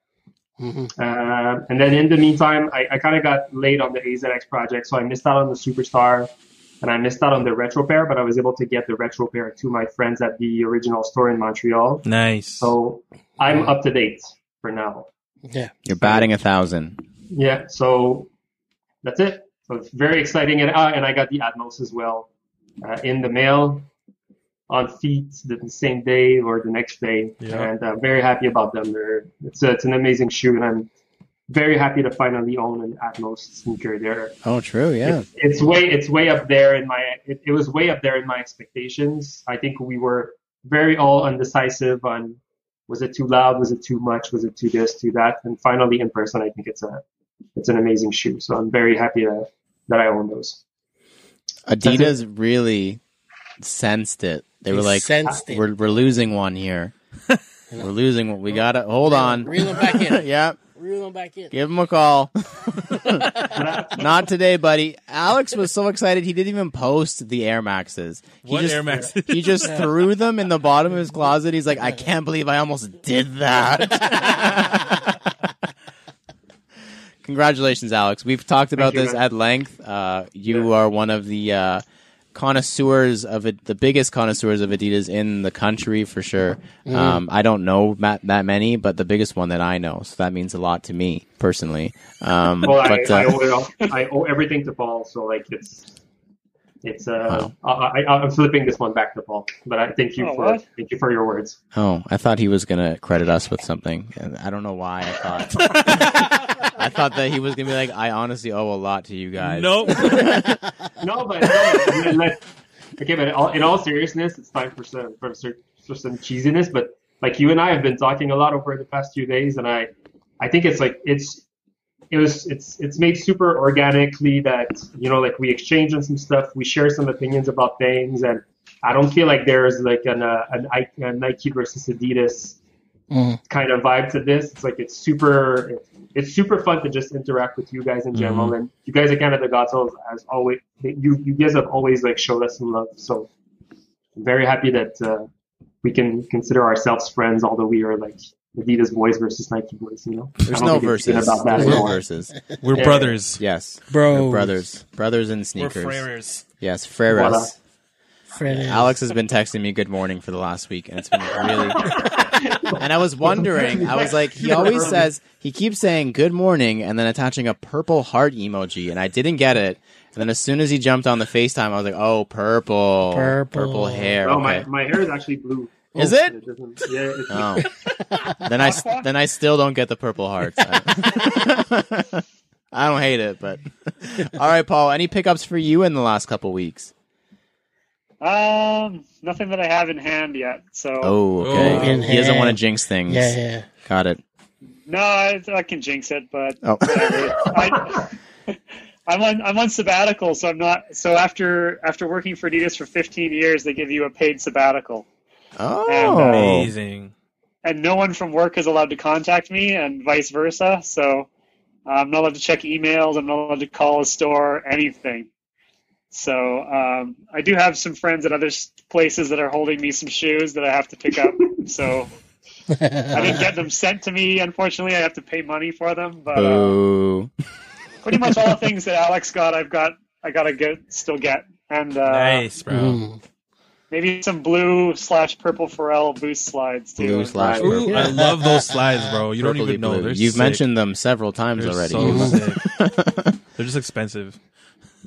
Mm-hmm. Uh, and then in the meantime, I, I kind of got late on the A Z X project, so I missed out on the Superstar. And I missed out on the retro pair, but I was able to get the retro pair to my friends at the original store in Montreal. Nice. So I'm yeah. up to date for now. Yeah. You're batting a thousand. Yeah. So that's it. So it's very exciting. And, uh, and I got the Atmos as well uh, in the mail. on feet the same day or the next day. Yeah. And I'm very happy about them. They're, it's a, it's an amazing shoe, and I'm very happy to finally own an Atmos sneaker there. Oh, true. Yeah. It, it's way, it's way up there in my, it, it was way up there in my expectations. I think we were very all indecisive on, was it too loud? Was it too much? Was it too this, too that? And finally in person, I think it's a, it's an amazing shoe. So I'm very happy that, that I own those. Adidas really sensed it. They, they were like, we're, we're losing one here. We're losing one. We got to hold on. Reel them back in. Yep. Reel them back in. Give him a call. Not today, buddy. Alex was so excited. He didn't even post the Air Maxes. He what just, Air Maxes? He just threw them in the bottom of his closet. He's like, I can't believe I almost did that. Congratulations, Alex. We've talked about Thank this you, at length. Uh, you yeah. are one of the uh, connoisseurs of it, the biggest connoisseurs of Adidas in the country, for sure. Mm-hmm. Um, I don't know that, that many, but the biggest one that I know. So that means a lot to me, personally. Um, well, but, I, uh, I, owe it all, I owe everything to Paul, so like it's... It's uh, oh. I, I, I'm flipping this one back to Paul, but I thank you oh, for what? thank you for your words. Oh, I thought he was gonna credit us with something. I don't know why I thought I thought that he was gonna be like, I honestly owe a lot to you guys. Nope. no, but no, like, okay, but in all, in all seriousness, it's time for some for, for some cheesiness. But like you and I have been talking a lot over the past few days, and I I think it's like it's. It was it's it's made super organically that, you know, like we exchange on some stuff, we share some opinions about things, and I don't feel like there's like an uh, an I, a Nike versus Adidas mm. kind of vibe to this. It's like it's super it's super fun to just interact with you guys in general, mm-hmm. and you guys at Canada Got Soul as always. You you guys have always like showed us some love, so I'm very happy that uh, we can consider ourselves friends, although we are like. Adidas boys versus Nike boys, you know? There's no versus. About that There's no versus. We're yeah. brothers. Yes. Bro. Brothers. Brothers in sneakers. We're frères. Yes, frères. Voila. Frères. Alex has been texting me good morning for the last week, and it's been really... And I was wondering, I was like, he always says, he keeps saying good morning and then attaching a purple heart emoji, and I didn't get it. And then as soon as he jumped on the FaceTime, I was like, oh, purple. Purple. Purple hair. Oh, okay. my, my hair is actually blue. Oh, is it? it yeah, it's oh. then I then I still don't get the purple hearts. I don't hate it, but all right, Paul. Any pickups for you in the last couple weeks? Um, nothing that I have in hand yet. So oh, okay. Oh, he doesn't want to jinx things. Yeah, yeah. Got it. No, I, I can jinx it, but oh. I, I, I'm on I'm on sabbatical, so I'm not. So after after working for Adidas for fifteen years, they give you a paid sabbatical. Oh, and, uh, amazing. And no one from work is allowed to contact me and vice versa. So uh, I'm not allowed to check emails. I'm not allowed to call a store, anything. So um, I do have some friends at other places that are holding me some shoes that I have to pick up. So I didn't get them sent to me. Unfortunately, I have to pay money for them. But uh, pretty much all the things that Alex got, I've got, I got to get, still get. And, uh, nice, bro. Ooh. Maybe some blue slash purple Pharrell boost slides too. Blue slash purple. Ooh, I love those slides, bro. You don't even know. You've sick. mentioned them several times They're already. So sick. They're just expensive.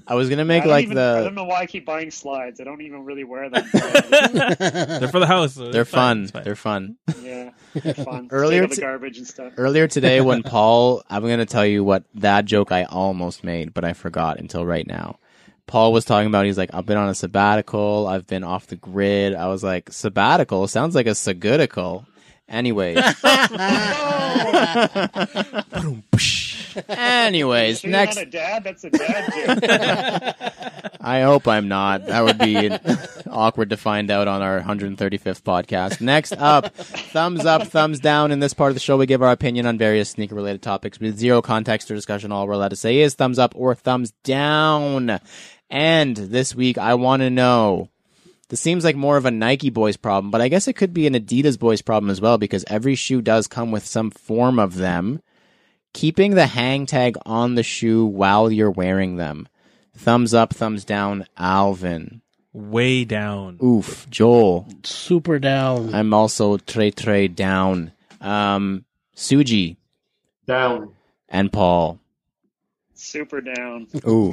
I was gonna make like even, the. I don't know why I keep buying slides. I don't even really wear them. They're for the house. So they're fun. They're fun. Yeah, they're fun. Earlier, t- the garbage and stuff. Earlier today, when Paul, I'm gonna tell you what that joke I almost made, but I forgot until right now. Paul was talking about, he's like, I've been on a sabbatical. I've been off the grid. I was like, sabbatical sounds like a sagoodical. Anyways. Anyways, You're next. Not a dad? That's a dad. I hope I'm not. That would be awkward to find out on our one hundred thirty-fifth podcast. Next up, thumbs up, thumbs down. In this part of the show, we give our opinion on various sneaker-related topics with zero context or discussion. All we're allowed to say is thumbs up or thumbs down. And this week, I want to know, this seems like more of a Nike boys problem, but I guess it could be an Adidas boys problem as well, because every shoe does come with some form of them. Keeping the hang tag on the shoe while you're wearing them. Thumbs up, thumbs down, Alvin. Way down. Oof. Joel. Super down. I'm also tre tre down. Um, Suji. Down. And Paul. Super down. Ooh.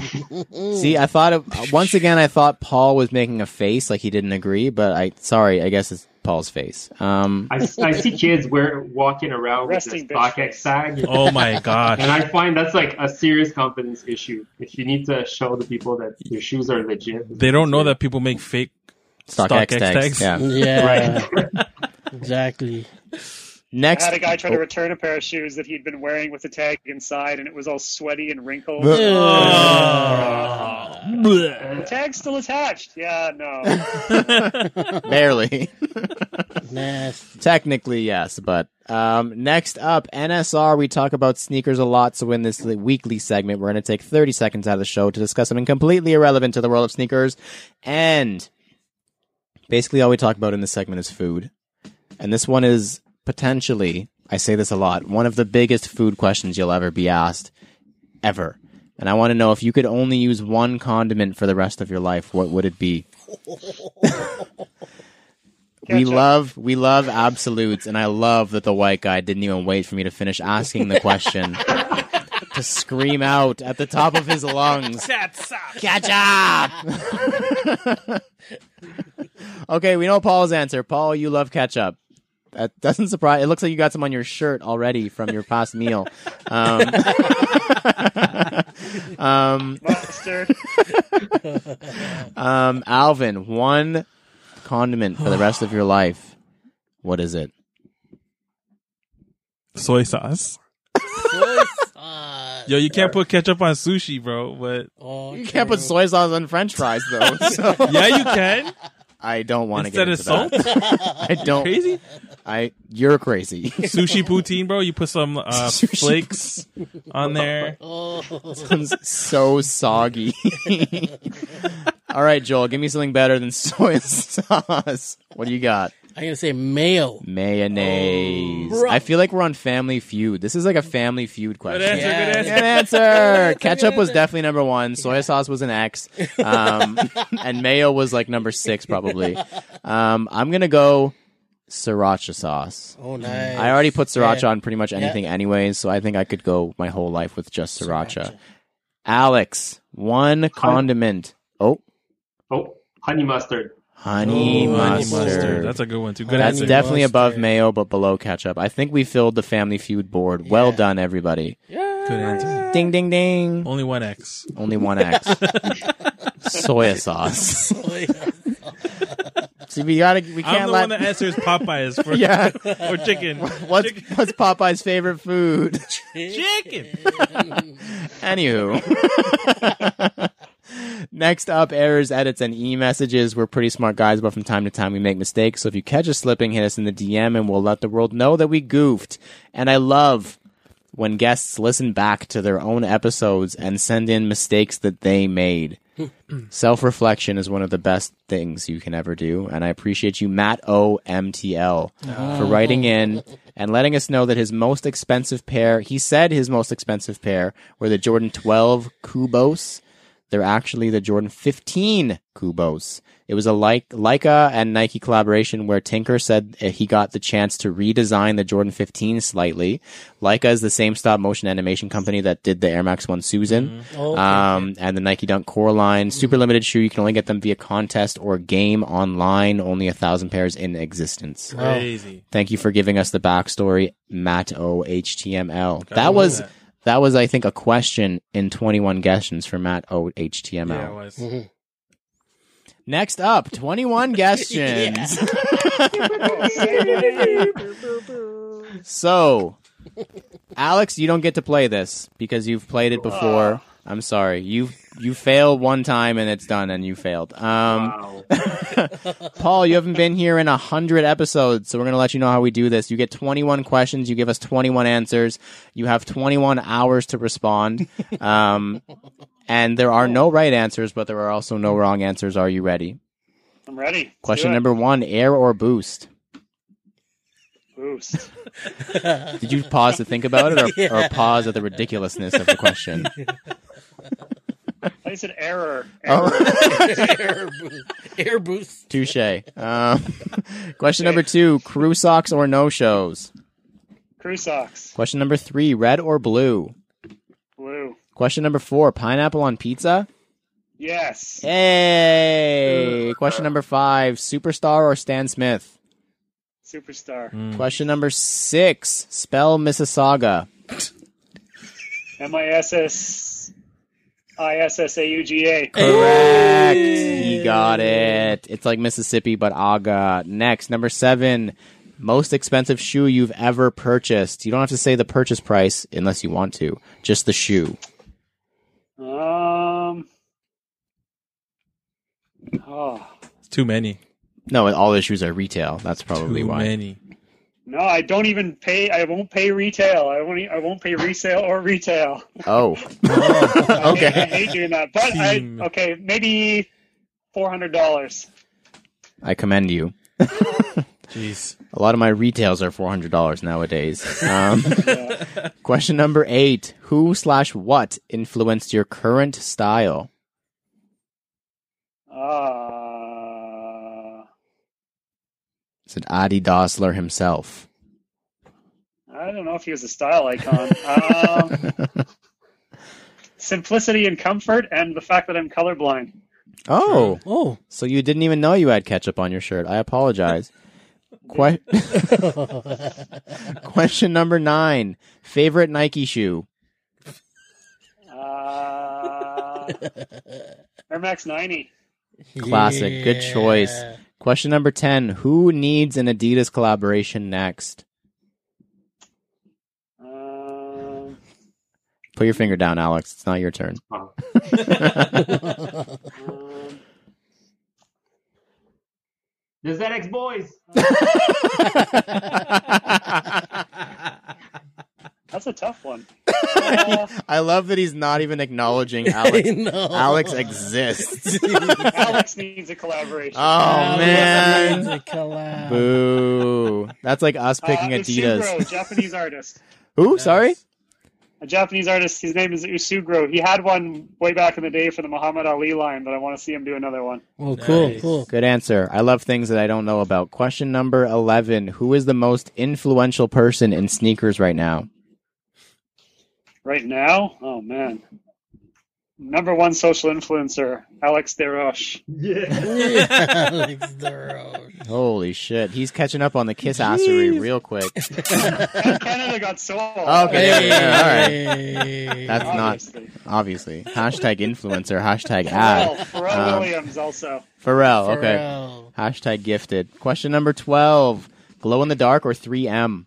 See, I thought it, once again, I thought Paul was making a face like he didn't agree, but I sorry, I guess it's Paul's face. Um, I, I see kids wear, walking around with this StockX tag. Oh my gosh. And I find that's like a serious confidence issue. If you need to show the people that your shoes are legit. They don't know that people make fake StockX Stock tags. tags. Yeah. yeah. Right. Exactly. Next. I had a guy try to return a pair of shoes that he'd been wearing with the tag inside, and it was all sweaty and wrinkled. Oh. Oh. The tag's still attached. Yeah, no. Barely. Nasty. Technically, yes, but um, next up, N S R. We talk about sneakers a lot, so in this weekly segment, we're going to take thirty seconds out of the show to discuss something completely irrelevant to the world of sneakers, and basically all we talk about in this segment is food. And this one is potentially, I say this a lot, one of the biggest food questions you'll ever be asked, ever. And I want to know, if you could only use one condiment for the rest of your life, what would it be? we love we love absolutes, and I love that the white guy didn't even wait for me to finish asking the question to scream out at the top of his lungs, ketchup! Okay, we know Paul's answer. Paul, you love ketchup. That doesn't surprise. It looks like you got some on your shirt already from your past meal. Um, um, Mustard. um, Alvin, one condiment for the rest of your life. What is it? Soy sauce. Soy sauce. Yo, you can't put ketchup on sushi, bro. But oh, okay. You can't put soy sauce on French fries, though. So. Yeah, you can. I don't want to get into that. Instead of salt? I don't. Crazy? I, you're crazy. Sushi poutine, bro. You put some uh, flakes on there. Oh. Sounds so soggy. All right, Joel, give me something better than soy sauce. What do you got? I'm going to say mayo. Mayonnaise. Oh, I feel like we're on Family Feud. This is like a Family Feud question. Good answer. Yeah. Good answer. Good answer. Ketchup was definitely number one. Soy yeah. sauce was an X. Um, and mayo was like number six probably. Um, I'm going to go sriracha sauce. Oh, nice. I already put sriracha yeah. on pretty much anything yeah. anyways, so I think I could go my whole life with just sriracha. sriracha. Alex, one condiment. Oh. Oh, honey mustard. Honey, Ooh, mustard. honey mustard. That's a good one, too. Good That's answer. definitely mustard. above mayo, but below ketchup. I think we filled the Family Feud board. Yeah. Well done, everybody. Yeah. Good answer. Ding, ding, ding. Only one X. Only one X. Soya sauce. See, we gotta. We can't I'm the let... one that answers Popeye's for yeah. or chicken. What's, chicken. what's Popeye's favorite food? Chicken. Anywho. Next up, errors, edits, and e-messages. We're pretty smart guys, but from time to time we make mistakes. So if you catch us slipping, hit us in the D M, and we'll let the world know that we goofed. And I love when guests listen back to their own episodes and send in mistakes that they made. Self-reflection is one of the best things you can ever do, and I appreciate you, Matt O M T L, oh. for writing in and letting us know that his most expensive pair, he said his most expensive pair, were the Jordan twelve Kubos. They're actually the Jordan fifteen Kubos. It was a Leica and Nike collaboration where Tinker said he got the chance to redesign the Jordan fifteen slightly. Leica is the same stop motion animation company that did the Air Max one Susan mm-hmm. oh, okay. um, and the Nike Dunk Core line. Super limited shoe. You can only get them via contest or game online. Only a thousand pairs in existence. Crazy. Oh. Thank you for giving us the backstory, Matt O H T M L. That was... That. That was, I think, a question in twenty-one Questions for Matt O. H T M L. Yeah, it was. Mm-hmm. Next up, twenty-one Questions. So, Alex, you don't get to play this because you've played it before. Wow. I'm sorry. You you failed one time and it's done and you failed. Um, wow. Paul, you haven't been here in one hundred episodes, so we're going to let you know how we do this. You get twenty-one questions. You give us twenty-one answers. You have twenty-one hours to respond. Um, and there are no right answers, but there are also no wrong answers. Are you ready? I'm ready. Let's Question number one, air or boost? Boost. Did you pause to think about it or, yeah. or pause at the ridiculousness of the question? I said error. Error, oh. error boost. Air boost. Touche. Um, question number two, crew socks or no shows? Crew socks. Question number three, red or blue? Blue. Question number four, pineapple on pizza? Yes. Hey. Sure. Question number five, superstar or Stan Smith? Superstar. Mm. Question number six, spell Mississauga. M I S S I S S A U G A. Correct. Hey. You got it. It's like Mississippi, but Aga. Next, number seven, most expensive shoe you've ever purchased. You don't have to say the purchase price unless you want to. Just the shoe. Um. Oh. It's too many. No, all the shoes are retail. That's probably too why. Too many. No, I don't even pay. I won't pay retail. I won't. I won't pay resale or retail. Oh, I okay. Hate, I hate doing that. But Team. I okay, maybe four hundred dollars. I commend you. Jeez, a lot of my retails are four hundred dollars nowadays. Um, yeah. Question number eight: Who slash what influenced your current style? Ah. Uh... Is it Adi Dossler himself? I don't know if he was a style icon. um, simplicity and comfort and the fact that I'm colorblind. Oh. Oh. So you didn't even know you had ketchup on your shirt. I apologize. que- Question number nine. Favorite Nike shoe? Uh, Air Max ninety. Classic. Yeah. Good choice. Question number ten, who needs an Adidas collaboration next? Uh, Put your finger down, Alex. It's not your turn. Oh. um, the Z X Boys. That's a tough one. Uh, I love that he's not even acknowledging Alex. No. Alex exists. Alex needs a collaboration. Oh, Alex man. Needs a collab. Boo. That's like us picking uh, Adidas. Usugro, Japanese artist. Who? Nice. Sorry? A Japanese artist. His name is Usugro. He had one way back in the day for the Muhammad Ali line, but I want to see him do another one. Oh, cool. Nice. Cool. Good answer. I love things that I don't know about. Question number eleven. Who is the most influential person in sneakers right now? Right now? Oh, man. Number one social influencer, Alex Desroches. Yeah. yeah Alex Desroches. Holy shit. He's catching up on the kiss-assery real quick. Canada Got Soul. Okay. Hey. All right. That's obviously. not... Obviously. Hashtag influencer. Hashtag ad. Oh, Pharrell um, Williams also. Pharrell. Okay. Pharrell. Hashtag gifted. Question number twelve. Glow-in-the-dark or three M?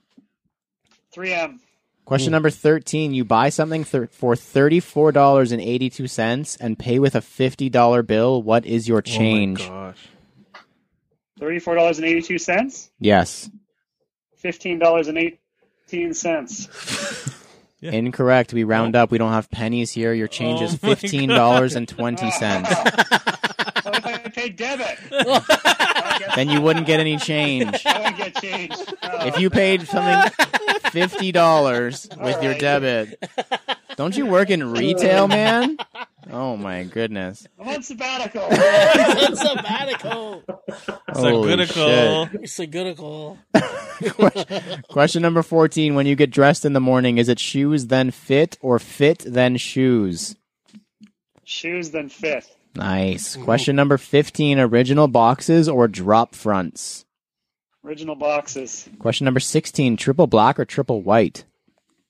three M. Question number thirteen, you buy something th- for thirty-four dollars and eighty-two cents and pay with a fifty dollars bill. What is your change? Oh my gosh. thirty-four dollars and eighty-two cents? Yes. fifteen dollars and eighteen cents. Yeah. Incorrect. We round oh. up. We don't have pennies here. Your change oh is fifteen dollars and twenty cents. So if I pay debit, then you wouldn't get any change. I wouldn't get change. Oh. If you paid something fifty dollars with right. your debit, don't you work in retail, man? Oh my goodness! I'm on sabbatical. I'm on sabbatical. Sabbatical. Sabbatical. Question, question number fourteen: When you get dressed in the morning, is it shoes then fit or fit then shoes? Shoes then fit. Nice. Question number fifteen, original boxes or drop fronts? Original boxes. Question number sixteen, triple black or triple white?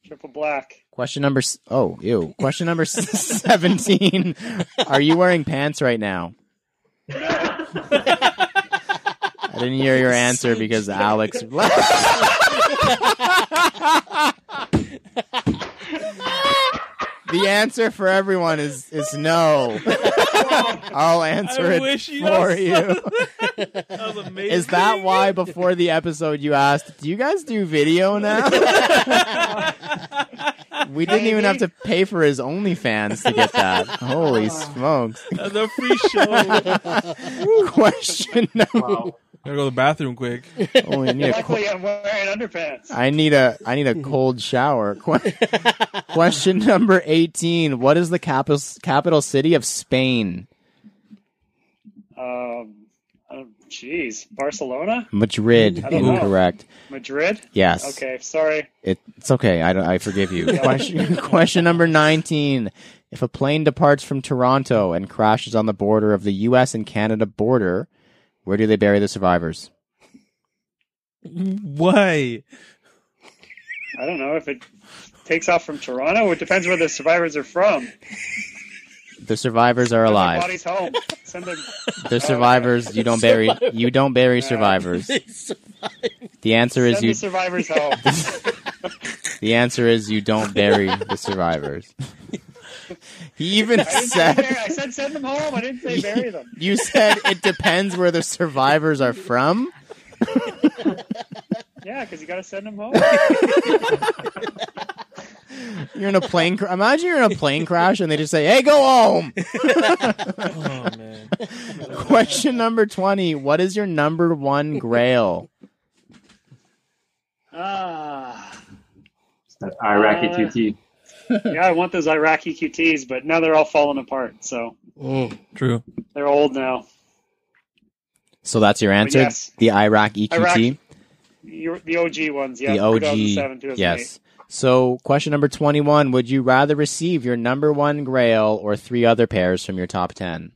Triple black. Question number... Oh, ew. Question number seventeen, are you wearing pants right now? No. I didn't hear your answer because Alex... The answer for everyone is, is no. I'll answer I it for you. That. That was amazing. Is that why before the episode you asked, do you guys do video now? We didn't even have to pay for his OnlyFans to get that. Holy smokes. That's a free show. Question number... Wow. Gotta go to the bathroom quick. Oh, I need Luckily, co- I'm wearing underpants. I need a, I need a cold shower. Qu- Question number eighteen. What is the capital capital city of Spain? Um, Jeez, Barcelona? Madrid, incorrect. Know. Madrid? Yes. Okay, sorry. It, it's okay. I, don't, I forgive you. Yeah. Question, question number nineteen. If a plane departs from Toronto and crashes on the border of the U S and Canada border, where do they bury the survivors? Why? I don't know. If it takes off from Toronto, it depends where the survivors are from. The survivors are alive. Send their bodies home. Send them... The survivors, you don't bury. You don't bury survivors. The answer is Send you. The survivors home. The answer is you don't bury the survivors. He even I said. Say, I said send them home. I didn't say bury them. You said it depends where the survivors are from. Yeah, because you got to send them home. You're in a plane crash. Imagine you're in a plane crash and they just say, hey, go home. Oh, man. Question number twenty. What is your number one grail? Ah, uh, that Iraqi Q T. Yeah, I want those Iraqi Q Ts, but now they're all falling apart. So oh, true. They're old now. So that's your answer? Yes. The Iraqi Q T? Iraq, the O G ones, yeah. The O G, two thousand seven, yes. So, question number twenty-one, would you rather receive your number one grail or three other pairs from your top ten?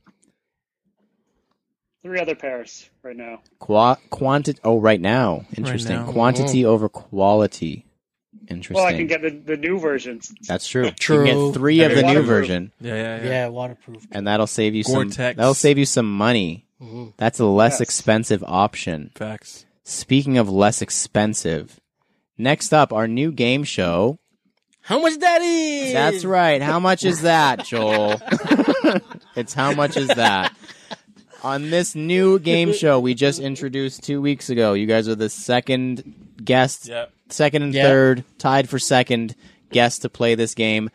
Three other pairs right now. Qua- quanti- oh, right now. Interesting. Right now. Quantity oh. over quality. Interesting. Well, I can get the, the new versions. That's true. True. You can get three I mean, of the new version. Yeah, yeah, yeah. Yeah, waterproof. And that'll save you Gore-Tex. some That'll save you some money. Mm-hmm. That's a less yes. expensive option. Facts. Speaking of less expensive... Next up, our new game show. How much that is? That's right. How much is that, Joel? It's how much is that? On this new game show we just introduced two weeks ago, you guys are the second guest, yep. second and yep. third, tied for second guest to play this game.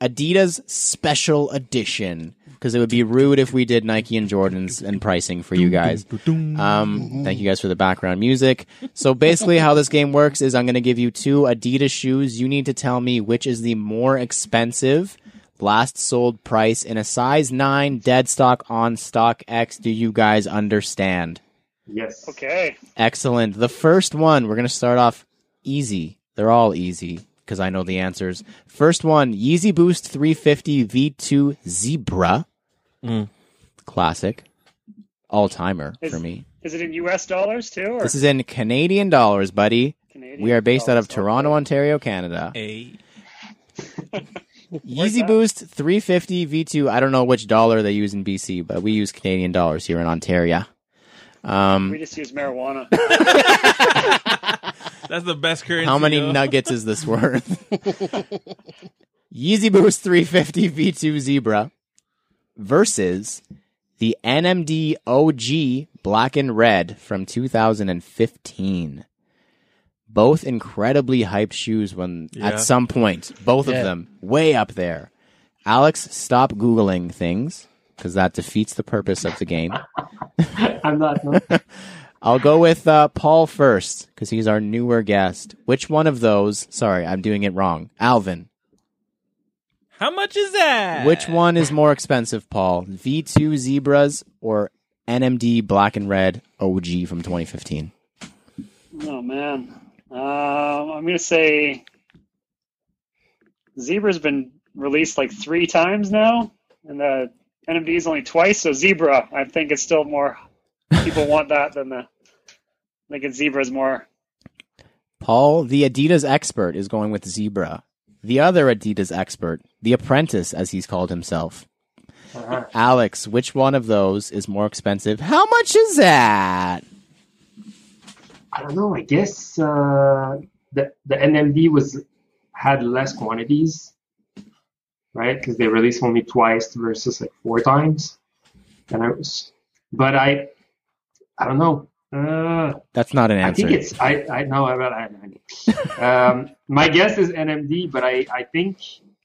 Adidas Special Edition, because it would be rude if we did Nike and Jordan's and pricing for you guys. Um, thank you guys for the background music. So basically how this game works is I'm going to give you two Adidas shoes. You need to tell me which is the more expensive last sold price in a size nine dead stock on StockX. Do you guys understand? Yes. Okay. Excellent. The first one, we're going to start off easy. They're all easy, because I know the answers. First one, Yeezy Boost three fifty V two Zebra. Mm. Classic. All-timer is, for me. Is it in U S dollars, too? Or? This is in Canadian dollars, buddy. Canadian we are based out of Toronto, Ontario, Canada. A. Yeezy Boost three fifty V two. I don't know which dollar they use in B C, but we use Canadian dollars here in Ontario. Um, we just use marijuana. That's the best currency. How many though. nuggets is this worth? Yeezy Boost three fifty V two Zebra versus the N M D O G Black and Red from two thousand fifteen. Both incredibly hyped shoes when yeah. at some point. Both yeah. of them way up there. Alex, stop Googling things because that defeats the purpose of the game. I'm not. No. I'll go with uh, Paul first, because he's our newer guest. Which one of those... Sorry, I'm doing it wrong. Alvin. How much is that? Which one is more expensive, Paul? V two Zebras or N M D Black and Red O G from twenty fifteen? Oh, man. Uh, I'm going to say... Zebra's been released like three times now, and the N M D's only twice, so Zebra, I think, is still more... People want that than the like Zebra's more. Paul, the Adidas expert, is going with Zebra. The other Adidas expert, the apprentice, as he's called himself. Uh-huh. Alex, which one of those is more expensive? How much is that? I don't know. I guess uh, the the N M D was had less quantities, right? Because they released only twice versus like four times, and I was, but I. I don't know. Uh, That's not an answer. I think it's. I I know. I, I um, my guess is N M D, but I, I think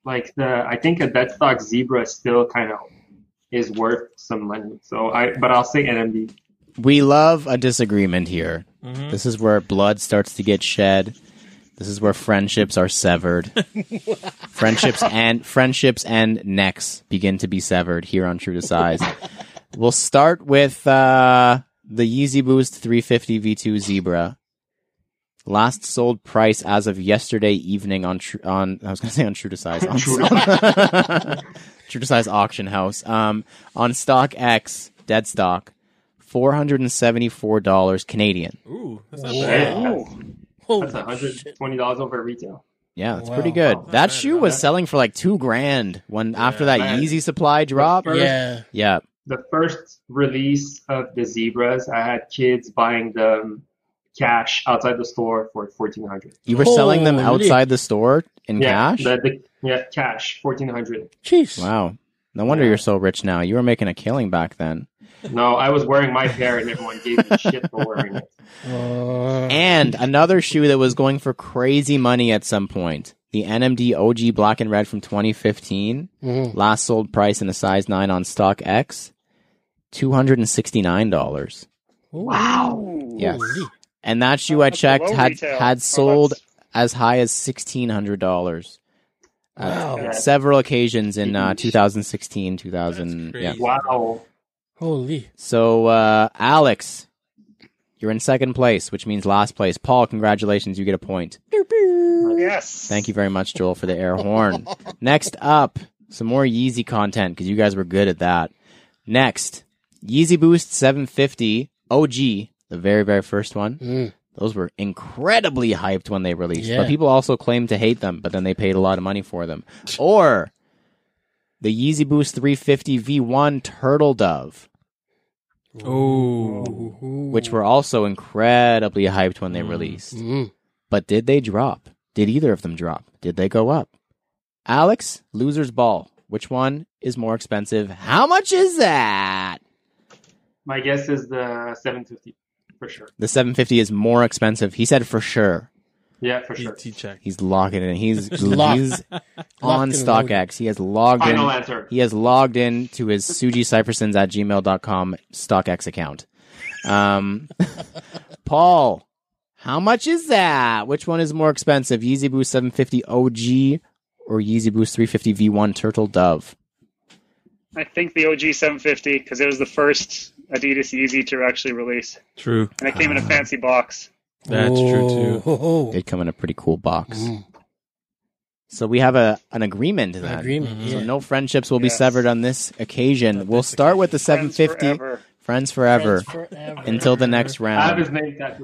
like the I think a dead stock Zebra still kind of is worth some money. So I but I'll say N M D. We love a disagreement here. Mm-hmm. This is where blood starts to get shed. This is where friendships are severed. friendships and friendships and necks begin to be severed here on True to Size. We'll start with. Uh, the Yeezy Boost three fifty V two Zebra. Last sold price as of yesterday evening on tr- on I was going to say on True to Size on True, to- True to Size auction house um on StockX dead stock four hundred seventy-four dollars Canadian. Ooh, that's not bad. Wow. That's one hundred twenty dollars over retail. Yeah, that's wow. pretty good. Wow. That shoe was selling for like two grand when yeah, after that man. Yeezy supply drop. First, yeah, yeah. The first release of the Zebras, I had kids buying them cash outside the store for fourteen hundred dollars. You were Holy selling them outside the store in yeah, cash? The, the, yeah, cash, fourteen hundred dollars. Jeez. Wow. No wonder yeah. you're so rich now. You were making a killing back then. No, I was wearing my pair and everyone gave me shit for wearing it. Uh... And another shoe that was going for crazy money at some point. The N M D O G Black and Red from twenty fifteen. Mm-hmm. Last sold price in a size nine on StockX. two hundred sixty-nine dollars. Wow. Yes. Ooh. And that shoe I checked had, had sold as high as sixteen hundred dollars. Wow. Uh, several occasions in uh, two thousand sixteen, two thousand. Yeah. Wow. Holy. So, uh, Alex, you're in second place, which means last place. Paul, congratulations. You get a point. Yes. Thank you very much, Joel, for the air horn. Next up, some more Yeezy content because you guys were good at that. Next, Yeezy Boost seven fifty O G. The very, very first one. Mm. Those were incredibly hyped when they released. Yeah. But people also claimed to hate them, but then they paid a lot of money for them. Or the Yeezy Boost three fifty V one Turtle Dove. Ooh. Which were also incredibly hyped when they mm. released. Mm. But did they drop? Did either of them drop? Did they go up? Alex, loser's ball. Which one is more expensive? How much is that? My guess is the seven fifty. For sure. The seven fifty is more expensive. He said for sure. Yeah, for sure. He, he he's locking in. He's, he's on StockX. He has logged Final in. Answer. He has logged in to his sujicyphersuns at gmail dot com StockX account. Um, Paul, how much is that? Which one is more expensive? Yeezy Boost seven fifty O G or Yeezy Boost three fifty V one Turtle Dove? I think the O G seven fifty because it was the first Adidas Yeezy to actually release. True. And it came uh, in a fancy box. That's oh. true, too. It did come in a pretty cool box. Mm. So we have a an agreement in that. An agreement, mm-hmm. So no friendships will yes. be severed on this occasion. That's we'll start occasion. With the seven fifty. Friends forever. Friends forever. Friends forever. Until the next round. I have made that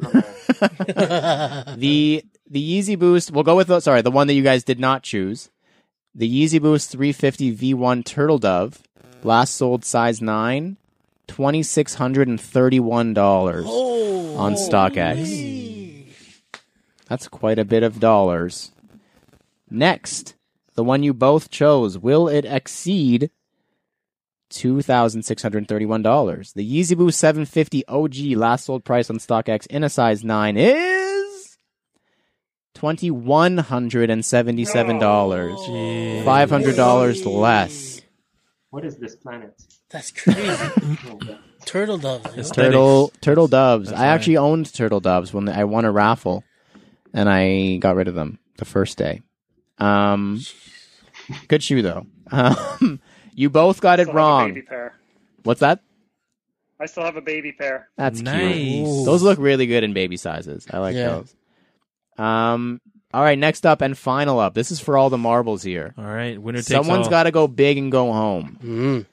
the, the Yeezy Boost, we'll go with, the, sorry, the one that you guys did not choose. The Yeezy Boost three fifty V one Turtle Dove, last sold size nine, two thousand six hundred thirty-one dollars oh, on StockX. Hey. That's quite a bit of dollars. Next, the one you both chose. Will it exceed two thousand six hundred thirty-one dollars? The Yeezy Boost seven fifty O G last sold price on StockX in a size nine is two thousand one hundred seventy-seven dollars. Oh, five hundred dollars less. What is this planet? That's crazy. Turtle doves. Turtle, turtle doves. That's I right. actually owned turtle doves when I won a raffle, and I got rid of them the first day. Um, good shoe, though. Um, you both got it still wrong. What's that? I still have a baby pair. That's nice. Cute. Ooh. Those look really good in baby sizes. I like yeah. those. Um. All right, next up and final up. This is for all the marbles here. All right, winner takes Someone's all. Someone's got to go big and go home. Mm.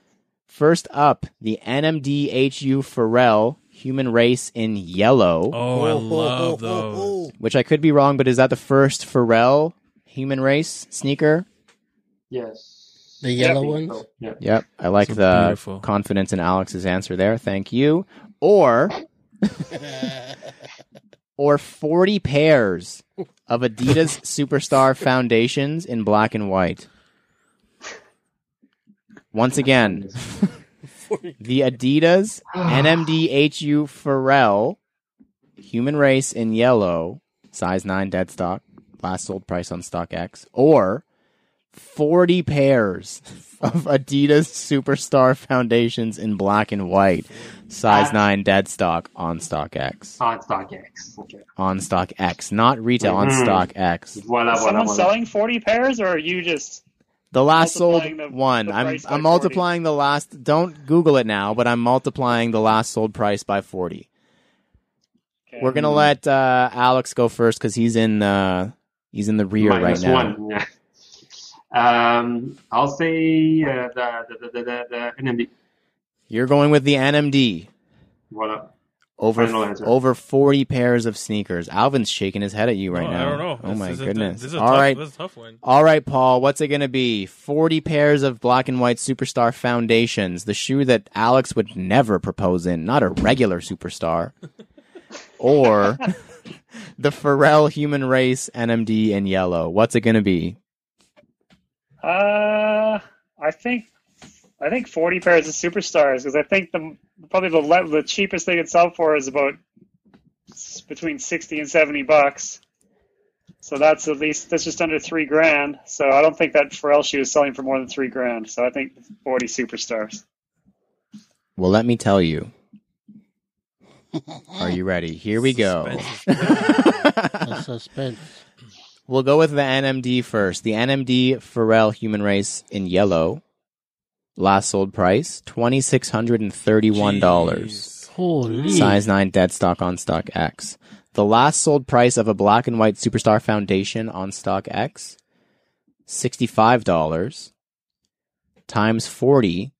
First up, the N M D H U Pharrell Human Race in Yellow. Oh, I love those. Which I could be wrong, but is that the first Pharrell Human Race sneaker? Yes. The yellow yeah, ones? Yeah. Yep, I like so the beautiful. Confidence in Alex's answer there. Thank you. Or... Or forty pairs of Adidas Superstar Foundations in black and white. Once again, the Adidas N M D H U Pharrell Human Race in yellow, size nine dead stock, last sold price on StockX, or forty pairs of Adidas Superstar Foundations in black and white, size nine dead stock on StockX. On StockX. Okay. On StockX, not retail, mm-hmm. on StockX. Is someone selling forty pairs, or are you just The last sold the, one. The I'm I'm multiplying forty. The last. Don't Google it now, but I'm multiplying the last sold price by forty. Okay. We're gonna let uh, Alex go first because he's in uh, he's in the rear minus right now. One. um, I'll say uh, the, the, the, the, the N M D. You're going with the N M D. Voilà. Over over forty pairs of sneakers. Alvin's shaking his head at you right oh, now. I don't know. Oh, this my goodness. A, this is a All tough, right. This is a tough one. All right, Paul, what's it going to be? forty pairs of black and white Superstar Foundations, the shoe that Alex would never propose in, not a regular Superstar, or the Pharrell Human Race N M D in yellow. What's it going to be? Uh, I think... I think forty pairs of Superstars, because I think the probably the le- the cheapest they could sell for is about s- between sixty and seventy bucks. So that's at least that's just under three grand. So I don't think that Pharrell shoe is selling for more than three grand. So I think forty Superstars. Well, let me tell you. Are you ready? Here we go. Suspense. We'll go with the N M D first. The N M D Pharrell Human Race in yellow. Last sold price, two thousand six hundred thirty-one dollars. Jeez. Holy. Size nine dead stock on StockX. The last sold price of a black and white Superstar Foundation on StockX, sixty-five dollars times forty.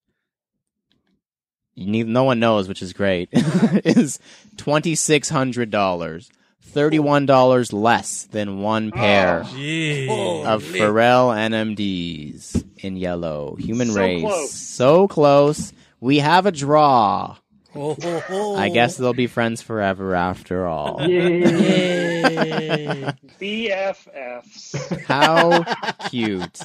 You need, no one knows, which is great, is two thousand six hundred dollars. thirty-one dollars less than one pair oh, of Pharrell N M Ds in yellow. Human so race. Close. So close. We have a draw. Oh, oh, oh. I guess they'll be friends forever after all. Yay. B F Fs. How cute.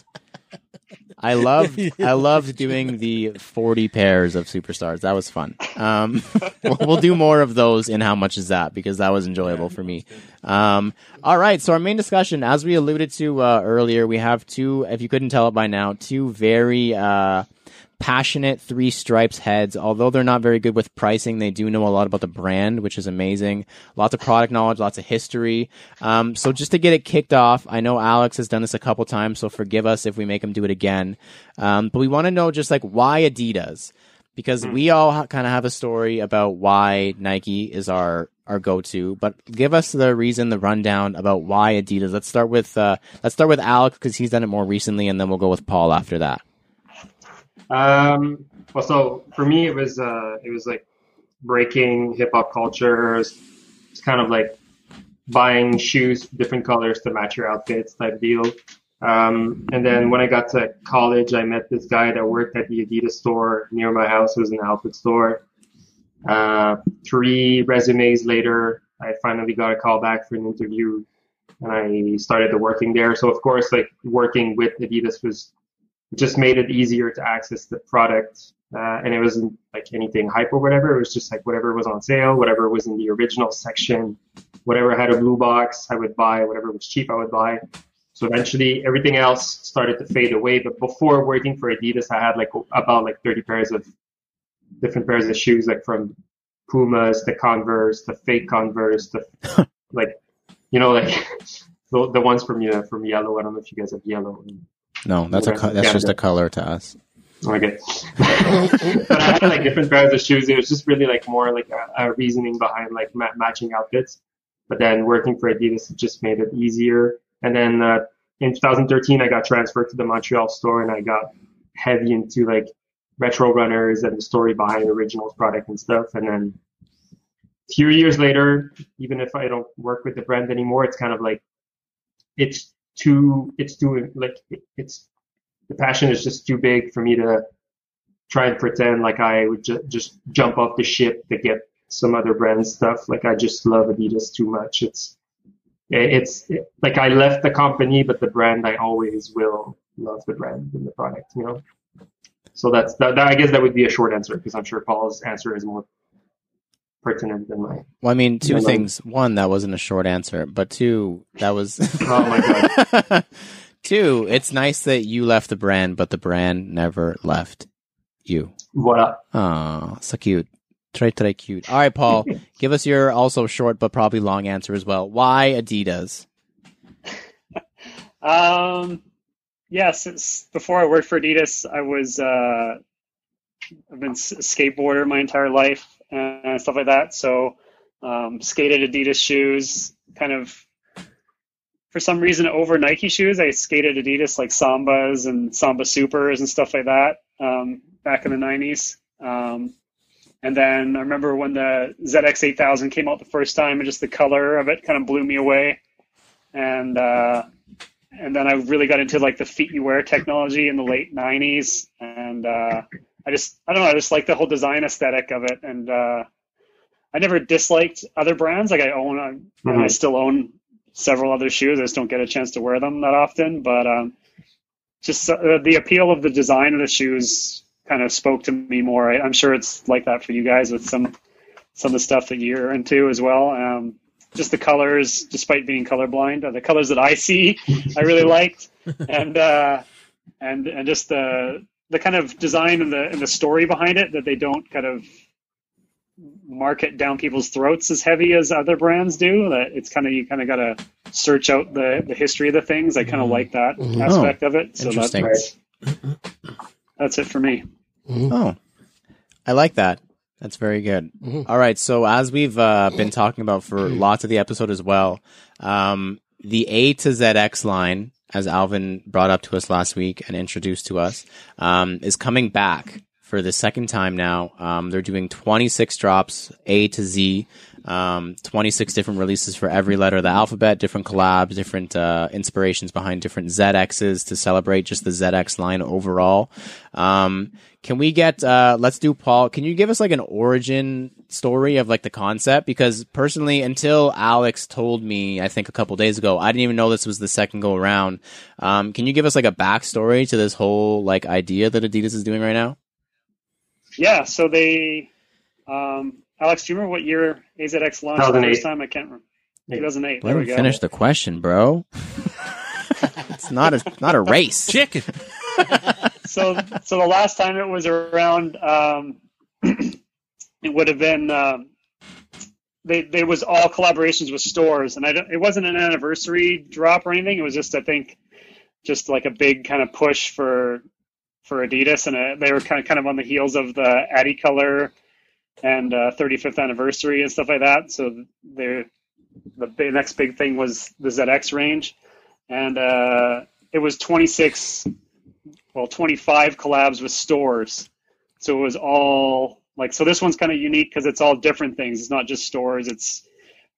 I loved I loved doing the forty pairs of Superstars. That was fun. Um, we'll, we'll do more of those in How Much Is That, because that was enjoyable for me. Um, all right, so our main discussion, as we alluded to uh, earlier, we have two, if you couldn't tell it by now, two very uh, passionate Three Stripes heads. Although they're not very good with pricing, they do know a lot about the brand, which is amazing. Lots of product knowledge, lots of history. Um, so just to get it kicked off, I know Alex has done this a couple times, so forgive us if we make him do it again. Um, but we want to know just like why Adidas, because we all ha- kind of have a story about why Nike is our our go-to. But give us the reason, the rundown about why Adidas. Let's start with uh, let's start with Alex because he's done it more recently, and then we'll go with Paul after that. Um, well, so for me, it was, uh, it was like breaking hip hop culture. It's kind of like buying shoes, different colors to match your outfits type deal. Um, and then when I got to college, I met this guy that worked at the Adidas store near my house. It was an outfit store. Uh, three resumes later, I finally got a call back for an interview and I started working there. So of course, like working with Adidas was just made it easier to access the product. Uh, and it wasn't like anything hype or whatever. It was just like whatever was on sale, whatever was in the original section, whatever had a blue box, I would buy, whatever was cheap, I would buy. So eventually everything else started to fade away. But before working for Adidas, I had like about like thirty pairs of different pairs of shoes, like from Pumas to Converse to fake Converse to like, you know, like the, the ones from, you know, from yellow. I don't know if you guys have yellow. No, that's a co- that's just a color to us. Okay. But I had like different pairs of shoes. It was just really like more like a, a reasoning behind like ma- matching outfits. But then working for Adidas just made it easier. And then uh, in twenty thirteen, I got transferred to the Montreal store and I got heavy into like retro runners and the story behind original product and stuff. And then a few years later, even if I don't work with the brand anymore, it's kind of like it's. too it's too like it's the passion is just too big for me to try and pretend like I would ju- just jump off the ship to get some other brand stuff. Like I just love Adidas too much. It's it's it, like I left the company, but the brand, I always will love the brand and the product, you know. So that's that, that I guess that would be a short answer, because I'm sure Paul's answer is more pertinent than mine. Well, I mean, two things. One, that wasn't a short answer, but two, that was... Oh my God. Two, it's nice that you left the brand, but the brand never left you. Voila. Oh, so cute. Très, très cute. All right, Paul, give us your also short but probably long answer as well. Why Adidas? Um, Yeah, since before I worked for Adidas, I was uh, I've been a skateboarder my entire life and stuff like that. So um, skated Adidas shoes, kind of for some reason over Nike shoes. I skated Adidas like Sambas and Samba Supers and stuff like that um, back in the nineties. Um, and then I remember when the Z X eight thousand came out the first time, and just the color of it kind of blew me away. And uh, and then I really got into like the feet you wear technology in the late nineties. And uh, I just, I don't know, I just like the whole design aesthetic of it. And uh, I never disliked other brands. Like I own, I, mm-hmm. and I still own several other shoes. I just don't get a chance to wear them that often. But um, just uh, the appeal of the design of the shoes kind of spoke to me more. I, I'm sure it's like that for you guys with some, some of the stuff that you're into as well. Um, Just the colors, despite being colorblind, the colors that I see, I really liked, and uh, and and just the the kind of design and the and the story behind it, that they don't kind of market down people's throats as heavy as other brands do. That it's kind of, you kind of got to search out the the history of the things. I kind of like that oh, aspect of it. So interesting. That's that's it for me. Oh, I like that. That's very good. Mm-hmm. All right. So as we've uh, been talking about for lots of the episode as well, um, the A to Z X line, as Alvin brought up to us last week and introduced to us, um, is coming back for the second time now. Um, they're doing twenty-six drops, A to Z, um, twenty-six different releases for every letter of the alphabet, different collabs, different uh, inspirations behind different Z Xs to celebrate just the Z X line overall. Um, can we get, uh, let's do Paul, can you give us like an origin story of like the concept? Because personally, until Alex told me, I think a couple days ago, I didn't even know this was the second go around. Um, can you give us like a backstory to this whole like idea that Adidas is doing right now? Yeah, so they, um, Alex, do you remember what year A Z X launched the first time? I can't remember. two thousand eight. Let me finish the question, bro. It's not a not a race. Chicken. so, so the last time it was around, um, it would have been. Um, they they was all collaborations with stores, and I don't, it wasn't an anniversary drop or anything. It was just, I think, just like a big kind of push for. for Adidas, and uh, they were kind of kind of on the heels of the Adicolor and uh, thirty-fifth anniversary and stuff like that. So the the next big thing was the Z X range, and uh, it was twenty-six, well, twenty-five collabs with stores. So it was all like, so this one's kind of unique because it's all different things. It's not just stores, it's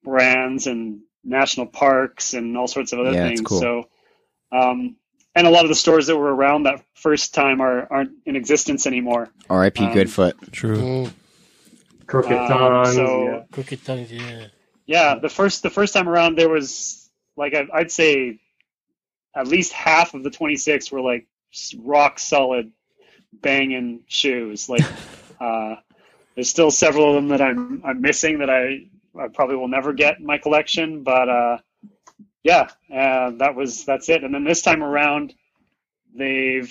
brands and national parks and all sorts of other yeah, things. Cool. So, um, and a lot of the stores that were around that first time are, aren't in existence anymore. R I P Um, Goodfoot. True. Mm. Crooked um, Tons. So, yeah. Crooked Tons, yeah. Yeah, the first, the first time around, there was, like, I, I'd say at least half of the twenty-six were, like, rock-solid, banging shoes. Like, uh, there's still several of them that I'm, I'm missing that I, I probably will never get in my collection, but... Uh, Yeah, uh, that was that's it. And then this time around, they've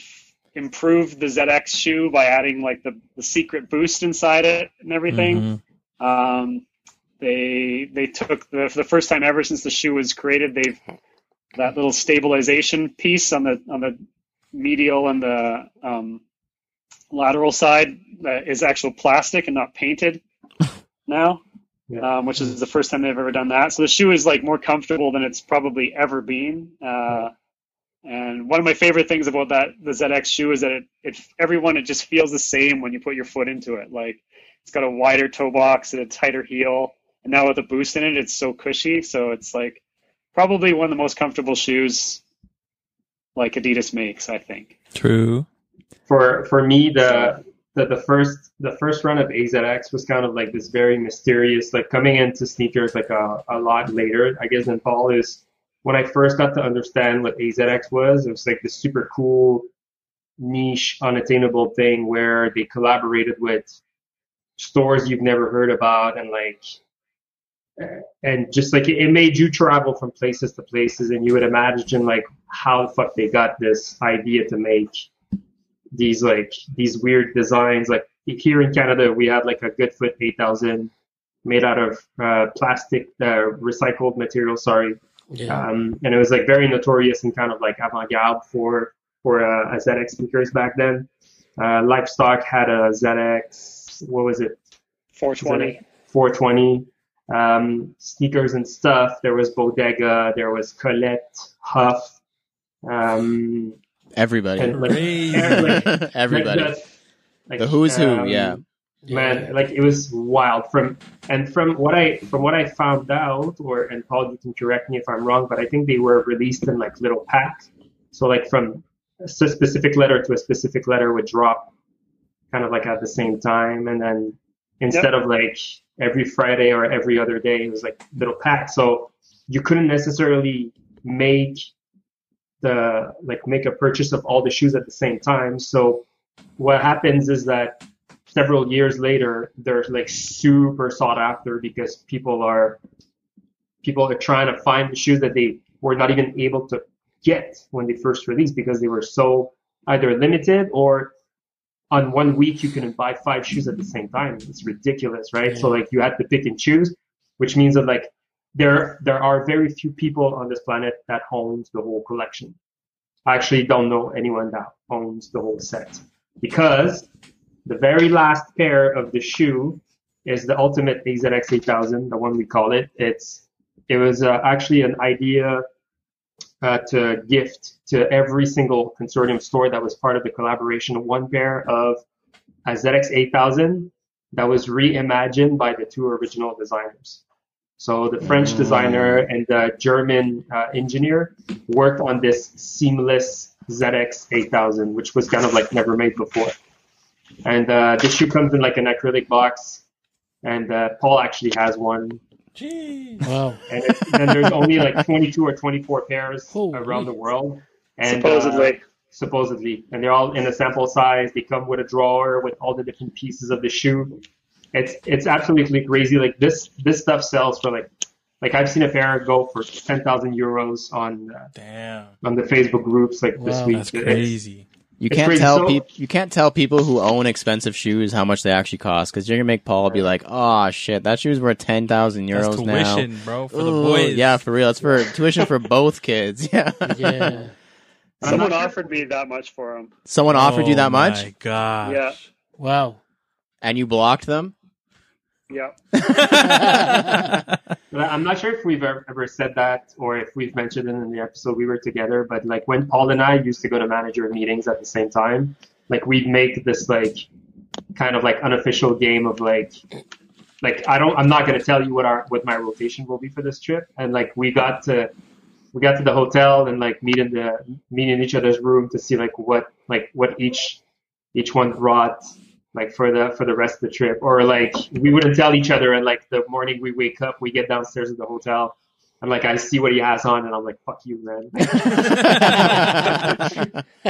improved the Z X shoe by adding like the, the secret boost inside it and everything. Mm-hmm. Um, they they took the for the first time ever since the shoe was created, they've that little stabilization piece on the on the medial and the um, lateral side that is actual plastic and not painted now. Yeah. Um, which is the first time they've ever done that. So the shoe is like more comfortable than it's probably ever been. Uh, and one of my favorite things about that, the Z X shoe, is that it, it, everyone, it just feels the same when you put your foot into it. Like it's got a wider toe box and a tighter heel. And now with a boost in it, it's so cushy. So it's like probably one of the most comfortable shoes like Adidas makes, I think. True. For, for me, the... that the first the first run of A Z X was kind of like this very mysterious, like coming into sneakers like a, a lot later, I guess, than Paul, is when I first got to understand what A Z X was. It was like this super cool, niche, unattainable thing where they collaborated with stores you've never heard about, and like, and just like it made you travel from places to places, and you would imagine like how the fuck they got this idea to make these like these weird designs. Like here in Canada, we had like a Goodfoot eight thousand made out of uh, plastic, uh, recycled material, sorry. Yeah. Um, and it was like very notorious and kind of like avant-garde for for uh, a Z X sneakers back then. Uh, Livestock had a Z X, what was it? four twenty. four twenty. Um, sneakers and stuff. There was Bodega. There was Colette, Huff. Um, everybody. And, like, everybody. everybody. Like, just, like, the who's um, who, yeah. Man, like it was wild. From and from what I from what I found out, or and Paul, you can correct me if I'm wrong, but I think they were released in like little packs. So like from a specific letter to a specific letter would drop, kind of like at the same time, and then instead yep. of like every Friday or every other day, it was like little packs. So you couldn't necessarily make the like make a purchase of all the shoes at the same time. So what happens is that several years later, they're like super sought after because people are people are trying to find the shoes that they were not even able to get when they first released because they were so either limited or on one week you couldn't buy five shoes at the same time. It's ridiculous, right? Yeah. So like you had to pick and choose, which means that like there there are very few people on this planet that owns the whole collection. I actually don't know anyone that owns the whole set because the very last pair of the shoe is the ultimate A Z X eight thousand, the one we call it. It's It was uh, actually an idea uh, to gift to every single consortium store that was part of the collaboration, one pair of a Z X eight thousand that was reimagined by the two original designers. So the French designer and the German uh, engineer worked on this seamless Z X eight thousand, which was kind of like never made before. And uh, this shoe comes in like an acrylic box, and uh, Paul actually has one. Jeez. Wow. And, it's, and there's only like twenty-two or twenty-four pairs Holy. around the world. And, supposedly. Uh, supposedly. And they're all in a sample size. They come with a drawer with all the different pieces of the shoe. It's it's absolutely crazy. Like this this stuff sells for like, like I've seen a pair go for ten thousand euros on, uh, Damn. on the Facebook groups like wow, this week. That's crazy. It's, You it's can't tell so, people. You can't tell people who own expensive shoes how much they actually cost, because you're gonna make Paul be like, "Oh shit, that shoe's worth ten thousand euros tuition, now." Tuition, bro, for Ooh, the boys. Yeah, for real. It's for tuition for both kids. Yeah. Yeah. Someone offered me that much for them. Someone oh, offered you that much? My gosh. Yeah. Wow. And you blocked them? Yeah. I'm not sure if we've ever said that or if we've mentioned it in the episode we were together, but like when Paul and I used to go to manager meetings at the same time, like we'd make this like kind of like unofficial game of like, like I don't, I'm not going to tell you what our, what my rotation will be for this trip. And like we got to, we got to the hotel and like meet in the, meet in each other's room to see like what, like what each, each one brought. Like for the for the rest of the trip, or like we wouldn't tell each other, and like the morning we wake up, we get downstairs at the hotel, and like I see what he has on, and I'm like, "Fuck you, man!" He's